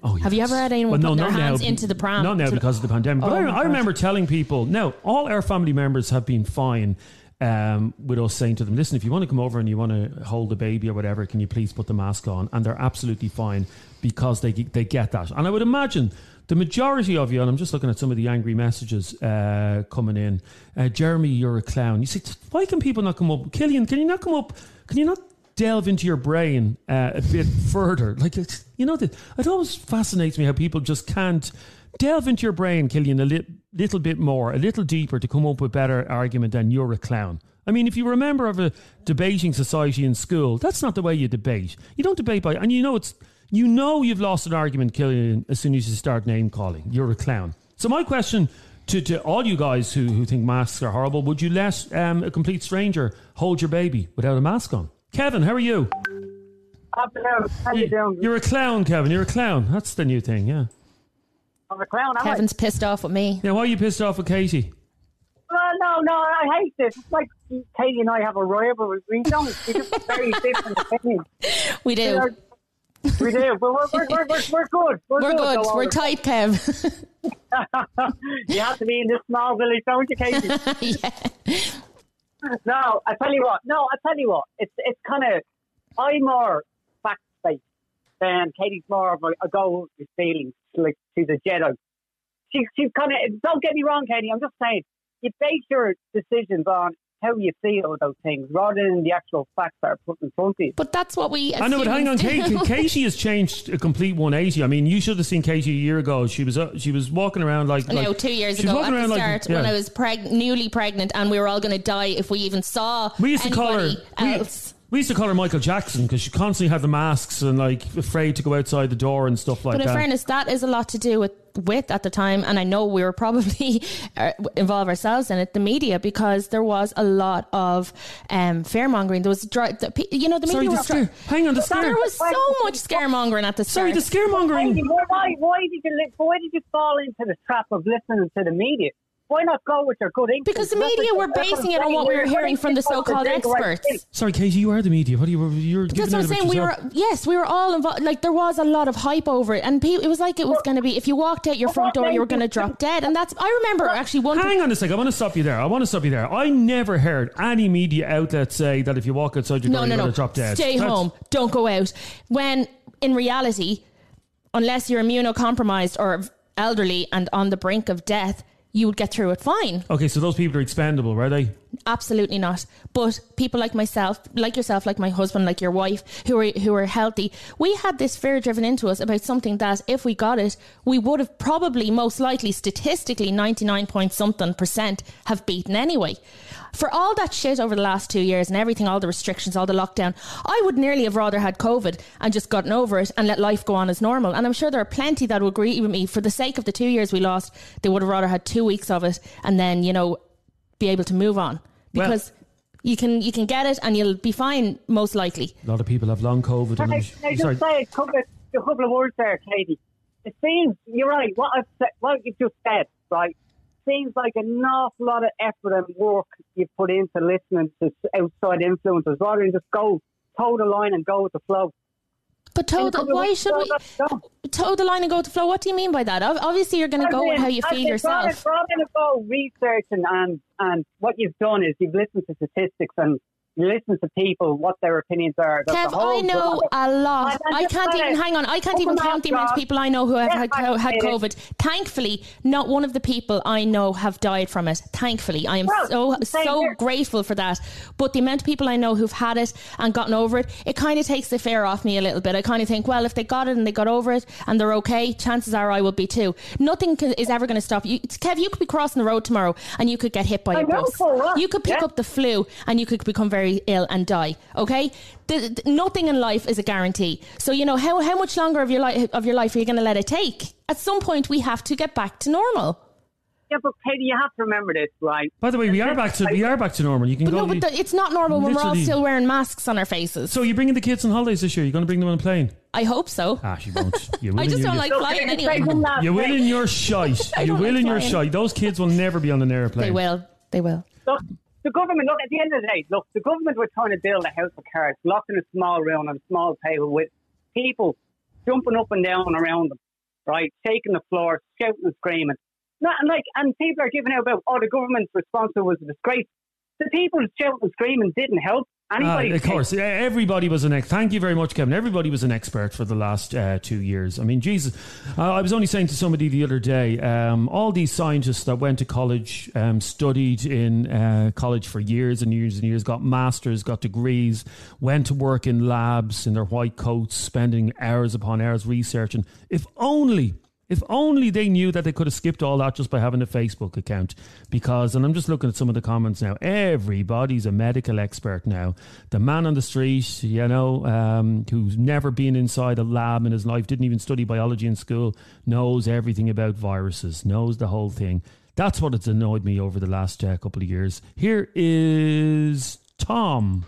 Oh, yes. Have you ever had anyone well, put no, their hands now, into the pram? Not now because of the pandemic. Oh, but I, I remember telling people, no, all our family members have been fine um, with us saying to them, listen, if you want to come over and you want to hold a baby or whatever, can you please put the mask on? And they're absolutely fine because they they get that. And I would imagine the majority of you, and I'm just looking at some of the angry messages uh, coming in, uh, Jeremy, you're a clown. You say, why can people not come up? Killian, can you not come up? Can you not delve into your brain uh, a bit further? Like, you know, that it always fascinates me how people just can't delve into your brain, Killian, a li- little bit more, a little deeper to come up with better argument than you're a clown. I mean, if you were a member of a debating society in school, that's not the way you debate. You don't debate by, and you know it's, you know you've lost an argument, Killian, as soon as you start name calling. You're a clown. So my question to, to all you guys who, who think masks are horrible, would you let um, a complete stranger hold your baby without a mask on? Kevin, how are you? Afternoon. How you, you doing? You're a clown, Kevin. You're a clown. That's the new thing, yeah. I'm a clown, aren't I? Kevin's pissed off with me. Yeah, why are you pissed off with Katie? Well, no, no, I hate this. It's like Katie and I have a rivalry. We don't. We just have very different opinions. We do. You know, we do, but we're, we're, we're, we're, we're good. We're, we're good. good. We're tight, Kev. You have to be in this small village, don't you, Katie? Yeah. No, I tell you what. No, I tell you what. It's it's kind of, I'm more fact-based than Katie's more of a, a go with feelings, like to the Jedi. She, she's kind of, don't get me wrong, Katie, I'm just saying, you base your decisions on how you feel those things rather than the actual facts that are put in front of you. But that's what we I know, but hang on, Katie, Katie has changed a complete one eighty. I mean, you should have seen Katie a year ago. She was uh, she was walking around like... like no, two years ago at the start like, yeah. when I was preg- newly pregnant and we were all going to die if we even saw we used to call her, else. We, we used to call her Michael Jackson because she constantly had the masks and like afraid to go outside the door and stuff like that. But in that. fairness, that is a lot to do with with at the time, and I know we were probably uh, involved ourselves in it, the media, because there was a lot of um, fearmongering. There was dry, the, you know the media Sorry, the scare. Dry. Hang on the scare. There was so much scaremongering at the start. Sorry the scaremongering why, why, why, did you, why did you fall into the trap of listening to the media? Why not go with your good instinct? Because the media were basing it on what we were hearing from the so-called experts. Sorry, Katie, you are the media. What are you? You're because I'm saying we were. Yes, we were all involved. Like there was a lot of hype over it, and it was like it was going to be. If you walked out your front door, you were going to drop dead. And that's. I remember actually one. Hang on a second. I want to stop you there. I want to stop you there. I never heard any media outlet say that if you walk outside your door, you're going to drop dead. Stay home. Don't go out. When in reality, unless you're immunocompromised or elderly and on the brink of death, you would get through it fine. Okay, so those people are expendable, right? They absolutely not. But people like myself, like yourself, like my husband, like your wife, who are who are healthy, we had this fear driven into us about something that if we got it, we would have probably most likely statistically ninety-nine point something percent have beaten anyway. For all that shit over the last two years and everything, all the restrictions, all the lockdown, I would nearly have rather had COVID and just gotten over it and let life go on as normal. And I'm sure there are plenty that will agree with me. For the sake of the two years we lost, they would have rather had two weeks of it and then, you know, be able to move on. Because well, you can you can get it and you'll be fine, most likely. A lot of people have long COVID. And I, I just say a couple, a couple of words there, Katie. It seems, you're right, what, I've said, what you've just said, right? Seems like an awful lot of effort and work you've put into listening to outside influences rather than just go toe the line and go with the flow. But toe the, why should we toe the line and go with the flow? What do you mean by that? Obviously you're going to go with how you feel yourself. Rather than go researching and, and what you've done is you've listened to statistics and listen to people, what their opinions are. Kev, I know a lot. I can't even, hang on, I can't even count the amount of people I know who have had, had COVID. Thankfully, not one of the people I know have died from it. Thankfully, I am so, so grateful for that. But the amount of people I know who've had it and gotten over it, it kind of takes the fear off me a little bit. I kind of think, well, if they got it and they got over it and they're okay, chances are I will be too. Nothing is ever going to stop you. Kev, you could be crossing the road tomorrow and you could get hit by a bus. You could pick up the flu and you could become very ill and die. Okay, the, the, nothing in life is a guarantee. So you know how how much longer of your life of your life are you going to let it take? At some point, we have to get back to normal. Yeah, but Katie, you have to remember this, right? By the way, we are back to we are back to normal. You can but go. No, but the, it's not normal when we're all still wearing masks on our faces. So you're bringing the kids on holidays this year? You're going to bring them on a plane? I hope so. Ah, she won't. You will I just don't like you. flying anyway. You will in your shite. You will like in your shite. Those kids will never be on an airplane. They will. They will. Look. The government, look, at the end of the day, look, the government were trying to build a house of cards, locked in a small room on a small table with people jumping up and down around them, right, shaking the floor, shouting and screaming. Not, and, like, and people are giving out about, oh, the government's response was a disgrace. The people shouting and screaming didn't help. Anybody uh, of course, everybody was an expert. Thank you very much, Kevin. Everybody was an expert for the last uh, two years. I mean, Jesus, uh, I was only saying to somebody the other day, um, all these scientists that went to college, um, studied in uh, college for years and years and years, got masters, got degrees, went to work in labs in their white coats, spending hours upon hours researching. If only... If only they knew that they could have skipped all that just by having a Facebook account. Because, and I'm just looking at some of the comments now, everybody's a medical expert now. The man on the street, you know, um, who's never been inside a lab in his life, didn't even study biology in school, knows everything about viruses, knows the whole thing. That's what it's annoyed me over the last uh, couple of years. Here is Tom.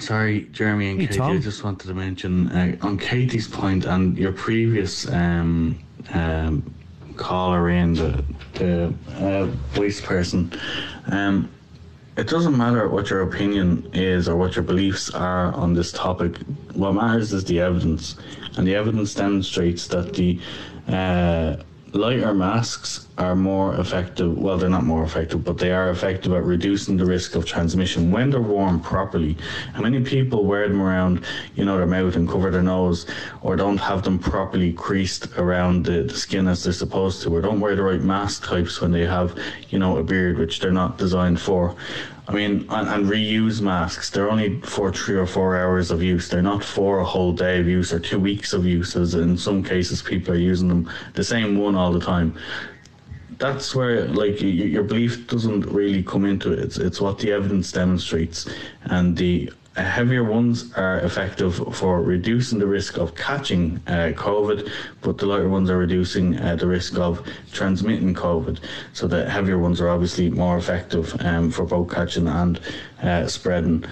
Sorry, Jeremy and hey, Katie, Tom. I just wanted to mention uh, on Katie's point and your previous um, um, caller in, the, the uh, voice person, um, it doesn't matter what your opinion is or what your beliefs are on this topic. What matters is the evidence, and the evidence demonstrates that the uh, lighter masks are more effective. Well, they're not more effective, but they are effective at reducing the risk of transmission when they're worn properly. How many people wear them around, you know, their mouth and cover their nose, or don't have them properly creased around the, the skin as they're supposed to, or don't wear the right mask types when they have, you know, a beard, which they're not designed for. I mean, and, and reuse masks. They're only for three or four hours of use. They're not for a whole day of use or two weeks of use, as in some cases people are using them, the same one all the time. That's where, like, your belief doesn't really come into it. It's, it's what the evidence demonstrates. And the heavier ones are effective for reducing the risk of catching uh, COVID, but the lighter ones are reducing uh, the risk of transmitting COVID. So the heavier ones are obviously more effective um, for both catching and uh, spreading.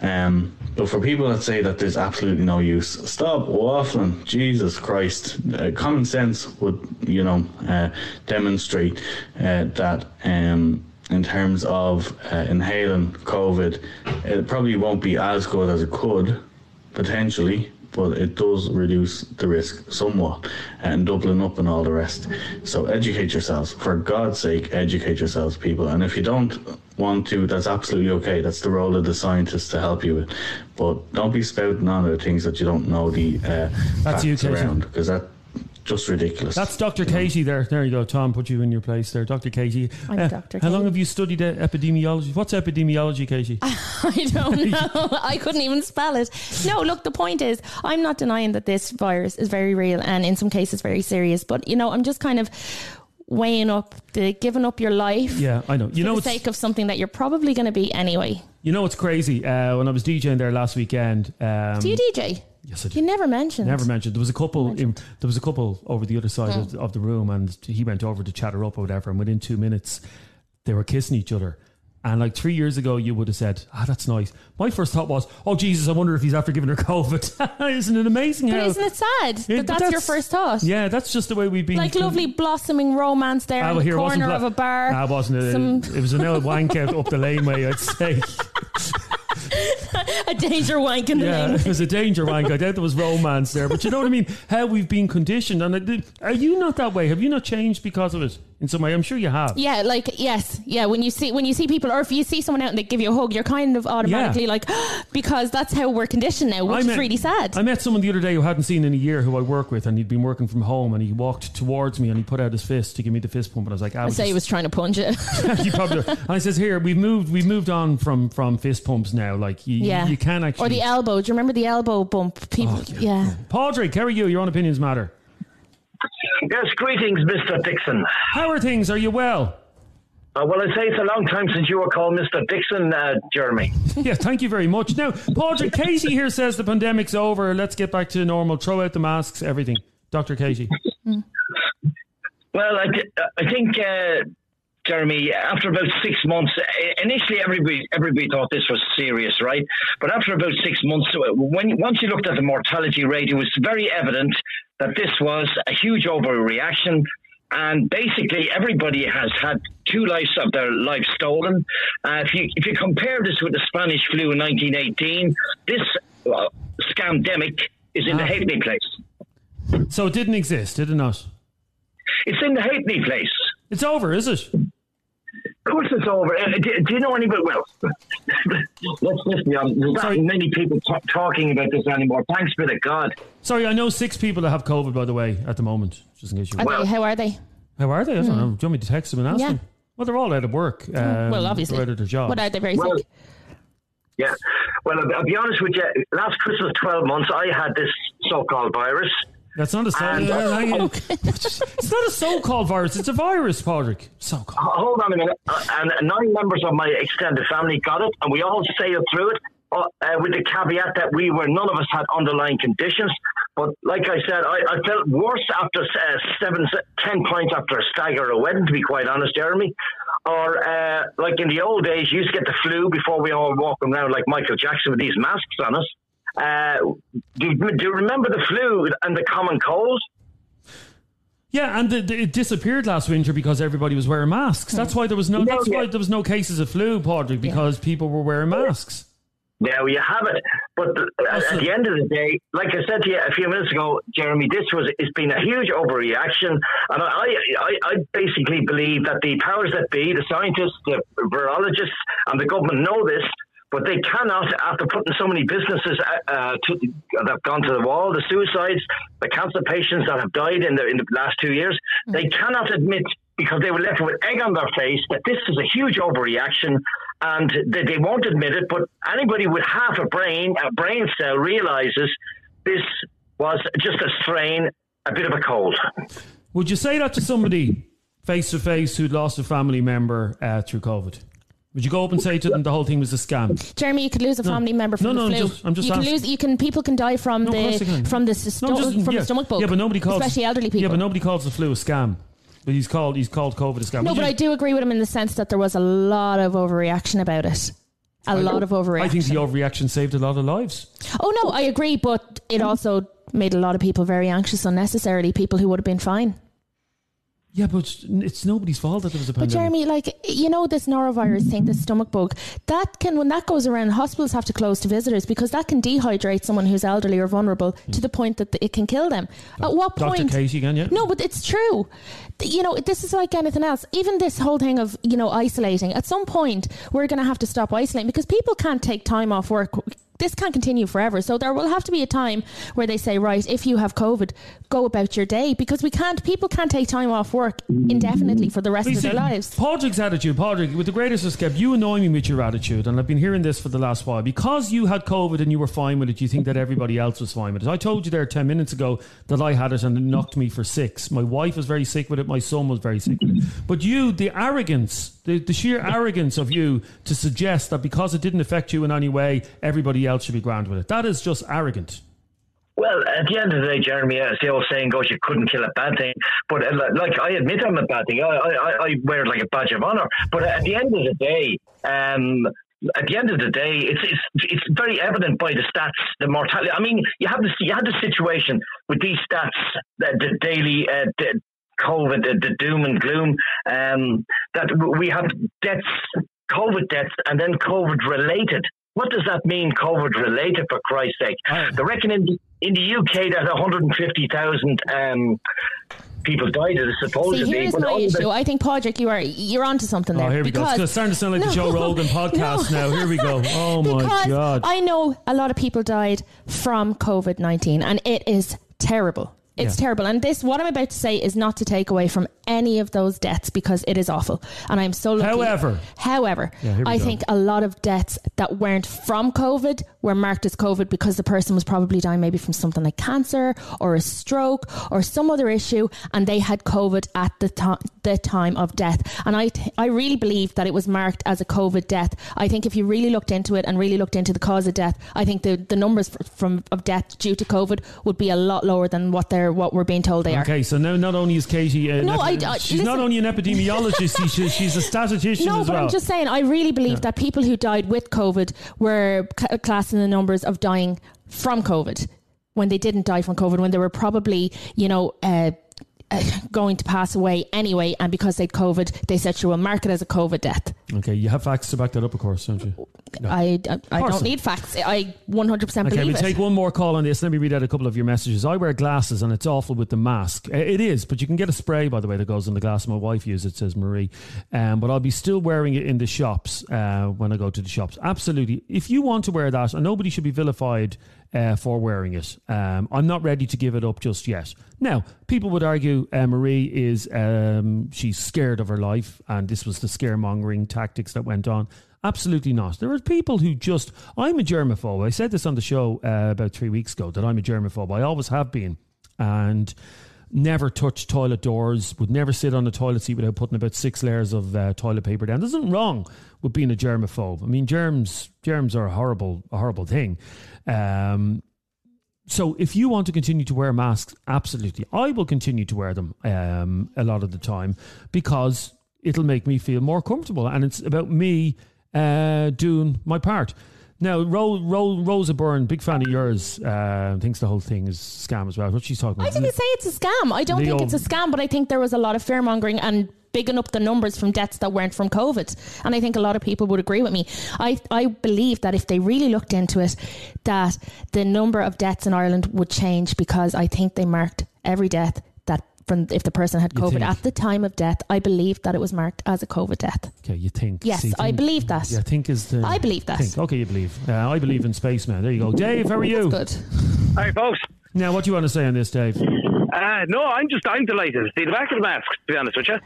Um, but for people that say that there's absolutely no use, stop waffling. Jesus Christ. Uh, common sense would, you know, uh, demonstrate uh, that um, in terms of uh, inhaling COVID, it probably won't be as good as it could, potentially, but it does reduce the risk somewhat, and doubling up and all the rest. So educate yourselves. For God's sake, educate yourselves, people. And if you don't want to, that's absolutely okay. That's the role of the scientists to help you with. But don't be spouting on the things that you don't know the uh, that's facts you, Katie. Around, because that's just ridiculous. That's Doctor Katie there. There you go, Tom, put you in your place there. Doctor Katie. I'm uh, Doctor Katie. How long have you studied uh, epidemiology? What's epidemiology, Katie? I don't know. I couldn't even spell it. No, look, the point is, I'm not denying that this virus is very real and in some cases very serious. But, you know, I'm just kind of weighing up the giving up your life. Yeah, I know. You for know, the sake of something that you're probably going to be anyway. You know, it's crazy. Uh, when I was DJing there last weekend. Um, Do you D J? Yes, I did. You never mentioned. Never mentioned. There was a couple. In, there was a couple over the other side mm. of, of the room, and he went over to chat her up or whatever. And within two minutes, they were kissing each other. And like three years ago, you would have said, "Ah, that's nice." My first thought was, "Oh Jesus, I wonder if he's after giving her COVID." Isn't it amazing? But how, isn't it sad? It, that that's, that's your first thought. Yeah, that's just the way we've been. Like lovely blossoming romance there ah, in well, the corner blo- of a bar. Ah, wasn't it? Some... It was an old wank out up the laneway, I'd say. A danger wank in the yeah, name. It was a danger wank. I doubt there was romance there, but you know what I mean? How we've been conditioned. And are you not that way? Have you not changed because of it in some way? I'm sure you have. Yeah, like, yes. Yeah, when you see when you see people, or if you see someone out and they give you a hug, you're kind of automatically yeah. like, oh, because that's how we're conditioned now, which met, is really sad. I met someone the other day who I hadn't seen in a year, who I work with, and he'd been working from home, and he walked towards me and he put out his fist to give me the fist pump, and I was like, I, I was say just, he was trying to punch it. You probably, and I says, here, we've moved we've moved on from, from fist pumps now. Like, you, yeah. you can actually... Or the elbow. Do you remember the elbow bump? People, oh, yeah. yeah. Padraig, how are you? Your own opinions matter. Yes, greetings, Mister Dixon. How are things? Are you well? Uh, well, I'd say it's a long time since you were called Mister Dixon, uh, Jeremy. Yeah, thank you very much. Now, Padraig, Katie here says the pandemic's over. Let's get back to normal. Throw out the masks, everything. Doctor Katie. Mm. Well, I, th- I think... Uh, Jeremy, after about six months, initially everybody everybody thought this was serious, right? But after about six months, when once you looked at the mortality rate, it was very evident that this was a huge overreaction. And basically, everybody has had two lives of their life stolen. Uh, if you if you compare this with the Spanish flu in nineteen eighteen, this uh, scamdemic is in ah. the Hapenny Place. So it didn't exist, did it not? It's in the Hapenny Place. It's over, is it? Of course it's over. Uh, do, do you know anybody? Well, let's just be honest. There's Sorry. not many people t- talking about this anymore. Thanks be to God. Sorry, I know six people that have COVID, by the way, at the moment. Just in case you. Are well, they, how are they? How are they? I don't hmm. know. Do you want me to text them and ask yeah. them? Well, they're all out of work. Um, well, obviously. They're out of their job. What are they? Very well, sick. Yeah. Well, I'll, I'll be honest with you. Last Christmas, twelve months, I had this so-called virus. That's not a so- and, uh, okay. It's not a so-called virus. It's a virus, Padraig. So-called. Hold on a minute. Uh, and nine members of my extended family got it, and we all sailed through it uh, uh, with the caveat that we were none of us had underlying conditions. But like I said, I, I felt worse after uh, seven, ten points after a stag or a wedding, to be quite honest, Jeremy. Or uh, like in the old days, you used to get the flu before we all walk around like Michael Jackson with these masks on us. Uh, do, do you remember the flu and the common cold? Yeah, and the, the, it disappeared last winter because everybody was wearing masks. That's why there was no. That's why there was no cases of flu, Padraig, because yeah. people were wearing masks. There you have it. But the, at the end of the day, like I said to you a few minutes ago, Jeremy, this was it's been a huge overreaction, and I, I, I basically believe that the powers that be, the scientists, the virologists, and the government know this. But they cannot, after putting so many businesses uh, to, that have gone to the wall, the suicides, the cancer patients that have died in the, in the last two years, mm-hmm. they cannot admit, because they were left with egg on their face, that this is a huge overreaction, and they, they won't admit it. But anybody with half a brain, a brain cell, realizes this was just a strain, a bit of a cold. Would you say that to somebody face-to-face who'd lost a family member uh, through COVID? Would you go up and say to them the whole thing was a scam? Jeremy, you could lose a family no. member from no, no, the flu. I'm just, I'm just you can lose. You can. People can die from no, the from the sto- no, just, from yeah. the stomach bug. Yeah, but nobody calls, especially elderly people. Yeah, but nobody calls the flu a scam. But he's called he's called COVID a scam. No, Would but you? I do agree with him in the sense that there was a lot of overreaction about it. A I lot know. of overreaction. I think the overreaction saved a lot of lives. Oh no, I agree, but it also made a lot of people very anxious unnecessarily. People who would have been fine. Yeah, but it's nobody's fault that there was a pandemic. But Jeremy, like, you know, this norovirus thing, this stomach bug, that can, when that goes around, hospitals have to close to visitors because that can dehydrate someone who's elderly or vulnerable yeah. to the point that it can kill them. At what point? Doctor Katie again, yeah. No, but it's true. You know, this is like anything else. Even this whole thing of, you know, isolating. At some point, we're going to have to stop isolating because people can't take time off work. This can't continue forever. So there will have to be a time where they say, right, if you have COVID, go about your day, because we can't, people can't take time off work indefinitely for the rest of their lives. Padraig's attitude, Padraig, with the greatest respect, you annoy me with your attitude. And I've been hearing this for the last while. Because you had COVID and you were fine with it, you think that everybody else was fine with it. I told you there ten minutes ago that I had it and it knocked me for six. My wife was very sick with it. My son was very sick with it. But you, the arrogance, the, the sheer arrogance of you to suggest that because it didn't affect you in any way, everybody else should be grand with it. That is just arrogant. Well, at the end of the day, Jeremy, as the old saying goes, you couldn't kill a bad thing. But uh, like, I admit I'm a bad thing. I, I, I wear it like a badge of honour. But at the end of the day, um, at the end of the day, it's it's it's very evident by the stats, the mortality. I mean, you have this, you had the situation with these stats, the, the daily uh, the COVID, the, the doom and gloom, um, that we have deaths, COVID deaths, and then COVID related. What does that mean, COVID-related, for Christ's sake? Oh. They reckon in, in the U K that one hundred fifty thousand um, people died of it, supposedly. See, here's my issue. The- I think, Padraig, you are, you're onto something there. Oh, here we go. It's starting to sound like no, the Joe Rogan podcast no. now. Here we go. Oh, my God. I know a lot of people died from COVID nineteen, and it is terrible. It's yeah. terrible. And this, what I'm about to say is not to take away from any of those deaths because it is awful. And I'm so lucky. However, however, yeah, I go. think a lot of deaths that weren't from COVID were marked as COVID because the person was probably dying maybe from something like cancer or a stroke or some other issue. And they had COVID at the, to- the time of death. And I, th- I really believe that it was marked as a COVID death. I think if you really looked into it and really looked into the cause of death, I think the, the numbers f- from of death due to COVID would be a lot lower than what they're what we're being told they okay, are. Okay, so now not only is Katie uh, no, epi- I, I, she's listen. not only an epidemiologist, she's, she's a statistician no, as well. No, but I'm just saying, I really believe yeah. that people who died with COVID were c- classed in the numbers of dying from COVID when they didn't die from COVID, when they were probably, you know, uh, going to pass away anyway, and because they'd COVID, they said she will mark it as a COVID death. Okay, you have facts to back that up, of course, don't you? No. I, I, I don't need facts. I one hundred percent okay, believe we'll it. Okay, we take one more call on this. Let me read out a couple of your messages. I wear glasses and it's awful with the mask. It is, but you can get a spray, by the way, that goes in the glass. My wife uses it, says Marie. Um, but I'll be still wearing it in the shops uh, when I go to the shops. Absolutely. If you want to wear that, and nobody should be vilified Uh, for wearing it. Um, I'm not ready to give it up just yet. Now, people would argue uh, Marie is, um, she's scared of her life and this was the scaremongering tactics that went on. Absolutely not. There are people who just, I'm a germaphobe. I said this on the show uh, about three weeks ago that I'm a germaphobe. I always have been. And never touch toilet doors, would never sit on a toilet seat without putting about six layers of uh, toilet paper down. There's nothing wrong with being a germaphobe. I mean, germs germs are a horrible, a horrible thing. Um, So if you want to continue to wear masks, absolutely. I will continue to wear them um, a lot of the time because it'll make me feel more comfortable. And it's about me uh, doing my part. Now, Ro- Ro- Rosa Byrne, big fan of yours, uh, thinks the whole thing is a scam as well. What she's talking about. I didn't say it's a scam. I don't Leo. think it's a scam, but I think there was a lot of fear-mongering and bigging up the numbers from deaths that weren't from COVID. And I think a lot of people would agree with me. I, I believe that if they really looked into it, that the number of deaths in Ireland would change, because I think they marked every death that from if the person had COVID at the time of death. I believe that it was marked as a COVID death. Okay, you think? Yes, so you think, I believe that. Yeah, I think is the. I believe that. Think. Okay, you believe. Uh, I believe in space now. There you go, Dave. How are you? That's good. Hi, folks. Now, what do you want to say on this, Dave? Uh, no, I'm just I'm delighted to see the back of the mask, to be honest with you.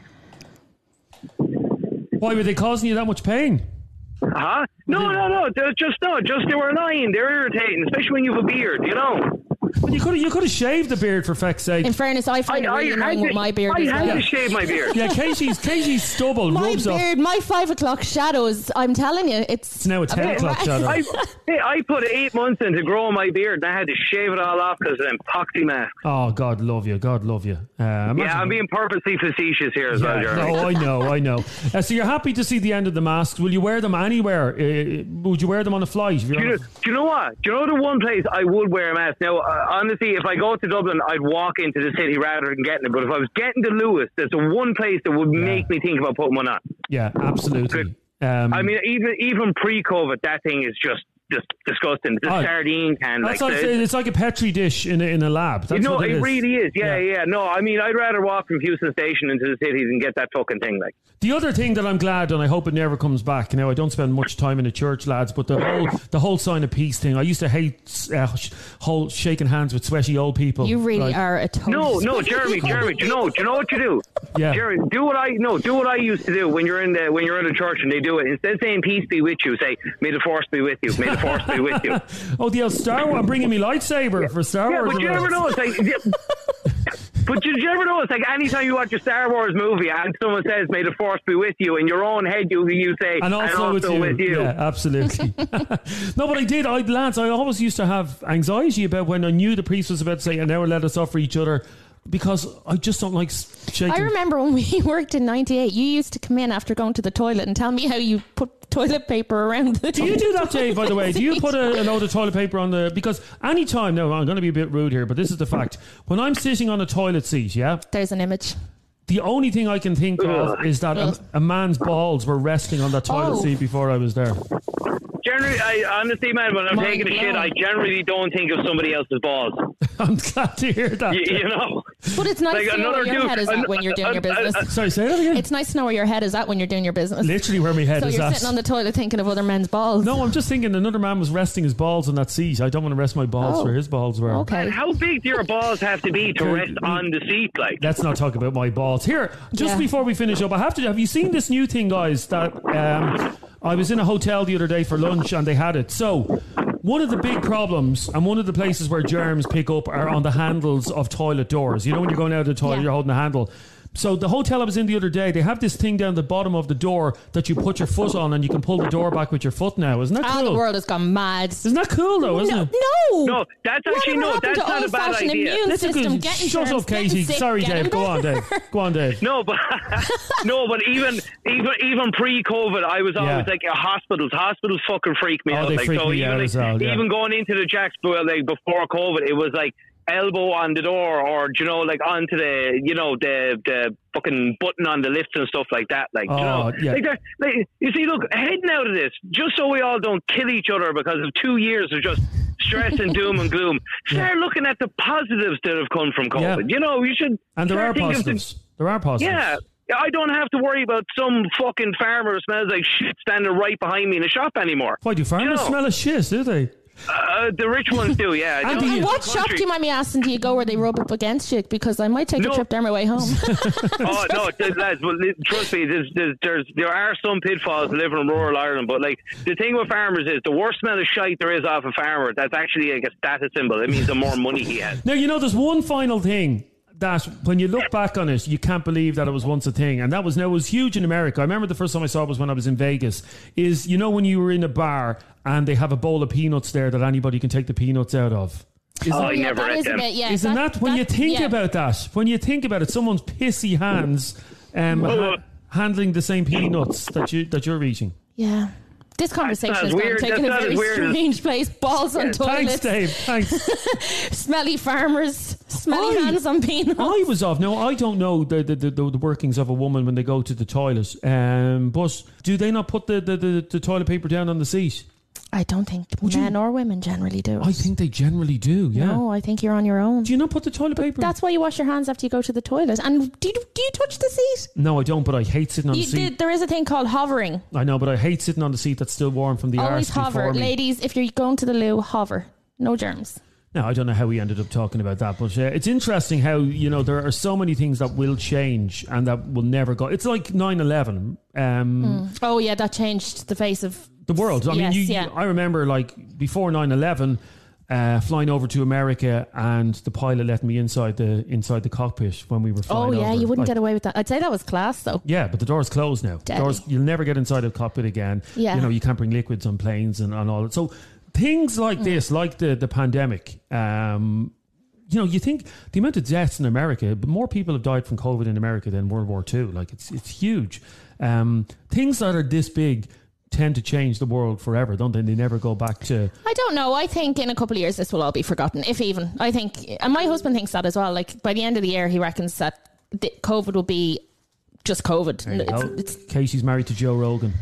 Why were they causing you that much pain? Huh? No, no, no. Just no. Just they were annoying. They're irritating, especially when you have a beard. You know. Well, you could have you could have shaved the beard, for feck's sake. In fairness, I find I, it really annoying with my beard. I as had well. to shave my beard. Yeah, Katie's Katie's stubble my rubs beard, off. My beard, my five o'clock shadows. I'm telling you, it's, it's now a ten o'clock right. shadow. I, I put eight months into growing my beard, and I had to shave it all off because of them poxy masks. Oh, God love you, God love you. Uh, yeah, I'm being purposely facetious here as yeah, well, Jeremy. No, I know, I know. Uh, so you're happy to see the end of the masks? Will you wear them anywhere? Uh, would you wear them on a flight? Do you, know, do you know what? Do you know the one place I would wear a mask now? Uh, honestly, if I go to Dublin, I'd walk into the city rather than getting it. But if I was getting to Lewis, there's the one place that would yeah. make me think about putting one on. Yeah, absolutely. Um, I mean, even even pre-COVID, that thing is just just disgusting. The oh, sardine can. Like, like, the, it's like a Petri dish in a, in a lab. That's you know, what it, it is. really is. Yeah, yeah, yeah. No, I mean, I'd rather walk from Houston Station into the city than get that fucking thing. Like the other thing that I'm glad, and I hope it never comes back. Now, I don't spend much time in the church, lads, but the whole the whole sign of peace thing. I used to hate uh, sh- whole shaking hands with sweaty old people. You really like, are a toast. No, no, Jeremy, Jeremy, do you know, do you know what you do? Yeah, Jeremy, do what I no, do what I used to do when you're in the when you're in a church and they do it. Instead of saying peace be with you, say may the force be with you. May the force be with you. Oh, the old Star Wars! I'm bringing me lightsaber yeah. for Star Wars. Yeah, but you never know. It's like, yeah, but you, you never know. It's like anytime you watch a Star Wars movie and someone says, "May the force be with you," in your own head, you you say, "And also, and also with, you. with you." Yeah, absolutely. No, but I did. I lads, I always used to have anxiety about when I knew the priest was about to say, "And now let us offer each other." Because I just don't like shaking. I remember when we worked in ninety-eight, you used to come in after going to the toilet and tell me how you put toilet paper around the Do you do that, Dave, by the way? Do you put a, a load of toilet paper on the... Because any time... Now, I'm going to be a bit rude here, but this is the fact. When I'm sitting on a toilet seat, yeah? There's an image. The only thing I can think of is that a, a man's balls were resting on that toilet oh. seat before I was there. Generally, I honestly, man, when I'm My taking a God. shit, I generally don't think of somebody else's balls. I'm glad to hear that. You, you know, but it's nice like to know where your dude, head is at an, when you're doing an, your business. An, an, Sorry, say that again. It's nice to know where your head is at when you're doing your business. Literally, where my head so is at. So you're sitting on the toilet thinking of other men's balls. No, I'm just thinking another man was resting his balls on that seat. I don't want to rest my balls oh. where his balls were. Okay. And how big do your balls have to be to rest on the seat? Like, let's not talk about my balls here. Just yeah. before we finish up, I have to. Have you seen this new thing, guys? That. Um, I was in a hotel the other day for lunch and they had it. So one of the big problems and one of the places where germs pick up are on the handles of toilet doors. You know, when you're going out of the toilet, yeah. you're holding the handle. So the hotel I was in the other day, they have this thing down the bottom of the door that you put your foot on and you can pull the door back with your foot now. Isn't that cool? Oh, the world has gone mad. Isn't that cool, though, isn't no, it? No. No, that's actually no, that's not a bad idea. That's a good, shut up, Katie. Sick, Sorry, Dave. Go on, Dave. Go on, Dave. No, but no, but even even even pre-COVID, I was always yeah. like, hospitals, hospitals fucking freak me oh, out. They like, freak so me even, out like, as well, yeah. even going into the Jacks like, before COVID, it was like, elbow on the door, or you know, like onto the, you know, the the fucking button on the lift and stuff like that. Like, oh, you know, yeah. like, like you see, look, heading out of this, just so we all don't kill each other because of two years of just stress and doom and gloom. Start yeah. looking at the positives that have come from COVID. Yeah. You know, you should. And there are positives. The, there are positives. Yeah. I don't have to worry about some fucking farmer who smells like shit standing right behind me in a shop anymore. Why do farmers you know? smell of shit, do they? Uh, the rich ones do, yeah. And, do and what shop do you mind me asking? Do you go where they rub up against you? Because I might take no. a trip down my way home. oh no, lads! Well, trust me, there's, there's, there's, there are some pitfalls to living in rural Ireland. But like the thing with farmers is the worst smell of shite there is off a farmer. That's actually like a status symbol. It means the more money he has. Now you know, there's one final thing that when you look back on it, you can't believe that it was once a thing. And that was now it was huge in America. I remember the first time I saw it was when I was in Vegas. Is you know when you were in a bar and they have a bowl of peanuts there that anybody can take the peanuts out of. Isn't, oh, I never yeah, read them. Bit, yeah, Isn't that, that when that, you think yeah. about that, when you think about it, someone's pissy hands um, ha- handling the same peanuts that, you, that you're eating? Yeah. This conversation is going to take a very strange place. Balls on yeah, toilets. Thanks, Dave. Thanks. Smelly farmers. Smelly I, hands on peanuts. I was off. Now, I don't know the the, the the workings of a woman when they go to the toilet. Um, but do they not put the, the, the, the toilet paper down on the seat? I don't think Would men you? or women generally do. I think they generally do, yeah. No, I think you're on your own. Do you not put the toilet paper? But that's why you wash your hands after you go to the toilet. And do you, do you touch the seat? No, I don't, but I hate sitting on you, the seat. There is a thing called hovering. I know, but I hate sitting on the seat that's still warm from the arse. Always hover. Ladies, if you're going to the loo, hover. No germs. Now, I don't know how we ended up talking about that, but uh, it's interesting how, you know, there are so many things that will change and that will never go. It's like nine eleven. Um, mm. Oh, yeah, that changed the face of the world. I yes, mean, you, yeah. I remember, like, before nine eleven, uh, flying over to America, and the pilot left me inside the inside the cockpit when we were flying over. Oh, yeah, over. you wouldn't like, get away with that. I'd say that was class, though. Yeah, but the door's closed now. Doors, you'll never get inside a cockpit again. Yeah. You know, you can't bring liquids on planes and, and all that. So things like mm. this, like the, the pandemic, um, you know, you think the amount of deaths in America, but more people have died from COVID in America than World War Two. Like, it's, it's huge. Um, things that are this big tend to change the world forever, don't they? They never go back to... I don't know. I think in a couple of years this will all be forgotten, if even. I think, and my husband thinks that as well. Like, by the end of the year, he reckons that COVID will be just COVID. It's, it's, Casey's married to Joe Rogan.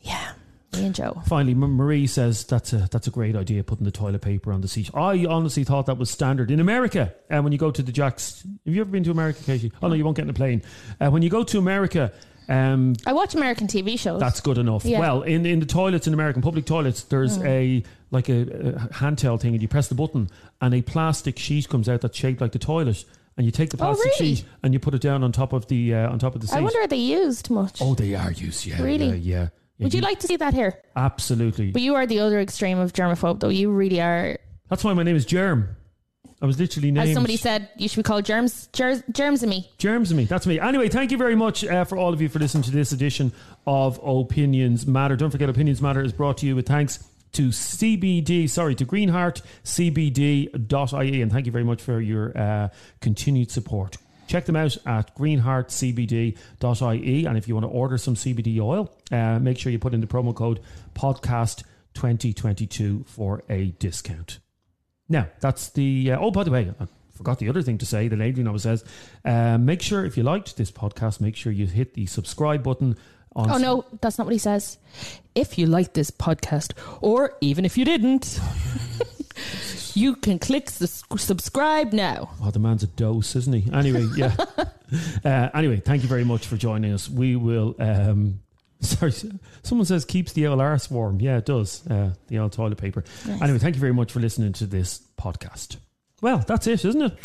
Yeah, me and Joe. Finally, Marie says that's a that's a great idea, putting the toilet paper on the seat. I honestly thought that was standard in America. And uh, when you go to the Jacks, have you ever been to America, Casey? Oh no, you won't get in a plane. Uh, when you go to America. Um, I watch American T V shows. That's good enough. Yeah. Well, in, in the toilets, in American public toilets, there's mm. a like a, a handheld thing, and you press the button and a plastic sheet comes out that's shaped like the toilet, and you take the plastic oh, really? sheet and you put it down on top of the uh, on top of the seat. I wonder are they used much? Oh, they are used. Yeah, really? Yeah. yeah. Would you like to see that here? Absolutely. But you are the other extreme of germaphobe, though. You really are. That's why my name is Germ. I was literally named... As somebody said, you should be called Germs. Germs, germs and me. Germs and me. That's me. Anyway, thank you very much uh, for all of you for listening to this edition of Opinions Matter. Don't forget, Opinions Matter is brought to you with thanks to C B D, sorry, to greenheart c b d dot i e. And thank you very much for your uh, continued support. Check them out at greenheart c b d dot i e. And if you want to order some C B D oil, uh, make sure you put in the promo code podcast twenty twenty-two for a discount. Now, that's the... Uh, oh, by the way, I forgot the other thing to say. The lady now says, uh, make sure, if you liked this podcast, make sure you hit the subscribe button. On oh, no, that's not what he says. If you liked this podcast, or even if you didn't, you can click sus- subscribe now. Oh, the man's a dose, isn't he? Anyway, yeah. uh, anyway, thank you very much for joining us. We will... Um, Sorry, someone says keeps the old arse warm. Yeah, it does. Uh, the old toilet paper. Nice. Anyway, thank you very much for listening to this podcast. Well, that's it, isn't it?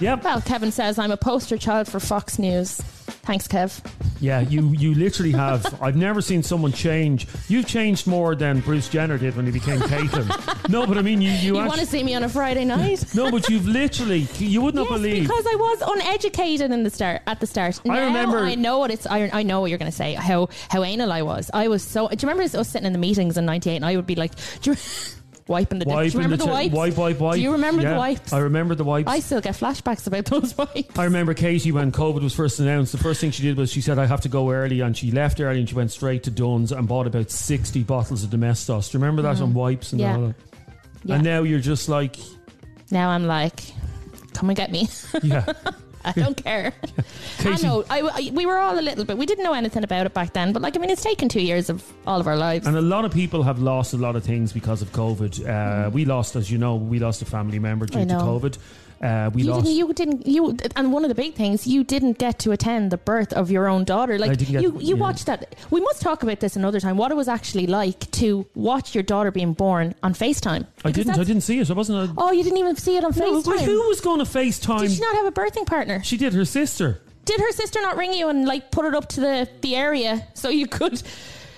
Yep. Well, Kevin says I'm a poster child for Fox News. Thanks, Kev. Yeah, you, you literally have. I've never seen someone change. You've changed more than Bruce Jenner did when he became Caitlyn. No, but I mean, you... You, you actually, want to see me on a Friday night? No, but you've literally... You would not yes, believe... because I was uneducated in the start, at the start. Now I remember... I know what, it's, I, I know what you're going to say, how, how anal I was. I was so... Do you remember us sitting in the meetings in ninety-eight and I would be like... Do you, Wiping the wiping Do you remember the, t- the wipes? Wipe, wipe, wipe. Do you remember yeah, the wipes? I remember the wipes. I still get flashbacks about those wipes. I remember Katie, when COVID was first announced, the first thing she did was she said, I have to go early, and she left early and she went straight to Dunn's and bought about sixty bottles of Domestos. Do you remember that mm-hmm. on wipes and yeah. all that? Yeah. And now you're just like... Now I'm like, come and get me. Yeah. I don't care. Yeah. Katie, I know. I, I, we were all a little bit... We didn't know anything about it back then. But, like, I mean, it's taken two years of all of our lives. And a lot of people have lost a lot of things because of COVID. Uh, mm. We lost, as you know, we lost a family member due to COVID. Uh, we you lost... Didn't, you didn't... You And one of the big things, you didn't get to attend the birth of your own daughter. Like, you, to, you yeah. watched that. We must talk about this another time, what it was actually like to watch your daughter being born on FaceTime. I didn't. I didn't see it. I wasn't... A... Oh, you didn't even see it on no, FaceTime? Who was going to FaceTime? Did she not have a birthing partner? She did. Her sister. Did her sister not ring you and like put it up to the, the area so you could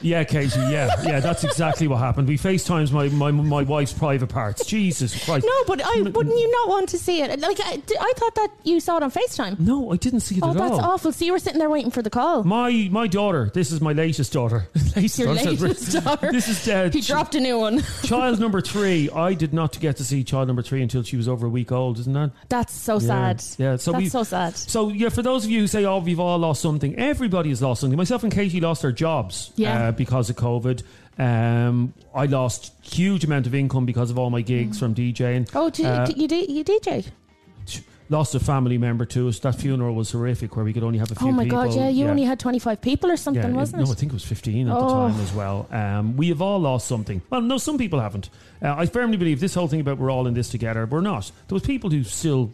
Yeah, Katie, yeah, yeah, that's exactly what happened. We FaceTimed my, my, my wife's private parts. Jesus Christ. No, but I, wouldn't you not want to see it? Like, I, I thought that you saw it on FaceTime. No, I didn't see it oh, at all. Oh, that's awful. So you were sitting there waiting for the call. My my daughter, this is my latest daughter. latest Your daughter, latest sorry. daughter. This is uh, He ch- dropped a new one. Child number three. I did not get to see child number three until she was over a week old, isn't that? That's so yeah. sad. Yeah, so That's we, so sad. So, yeah, for those of you who say, oh, we've all lost something, everybody has lost something. Myself and Katie lost our jobs. Yeah. Uh, because of COVID. Um, I lost huge amount of income because of all my gigs mm. from DJing. Oh, do you, uh, do you, do you D J? Lost a family member to us. That funeral was horrific where we could only have a few people. Oh my people. God, yeah. You yeah. only had twenty-five people or something, yeah, wasn't it? No, I think it was fifteen at oh. the time as well. Um, we have all lost something. Well, no, some people haven't. Uh, I firmly believe this whole thing about we're all in this together, we're not. There was people who still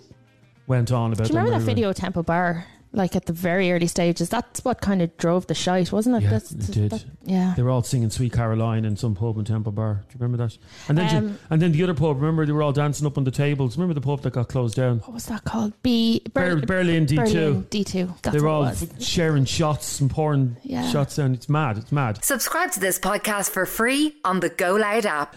went on about... Do you remember that video Temple Bar? Like at the very early stages, that's what kind of drove the shite, wasn't it? Yeah, that's, it did. That, yeah. They were all singing Sweet Caroline in some pub in Temple Bar. Do you remember that? And then um, you, and then the other pub, remember they were all dancing up on the tables. Remember the pub that got closed down? What was that called? B Ber- Berlin D two. Berlin D two. That's they were all f- sharing shots and pouring yeah. shots down. It's mad. It's mad. Subscribe to this podcast for free on the Go Loud app.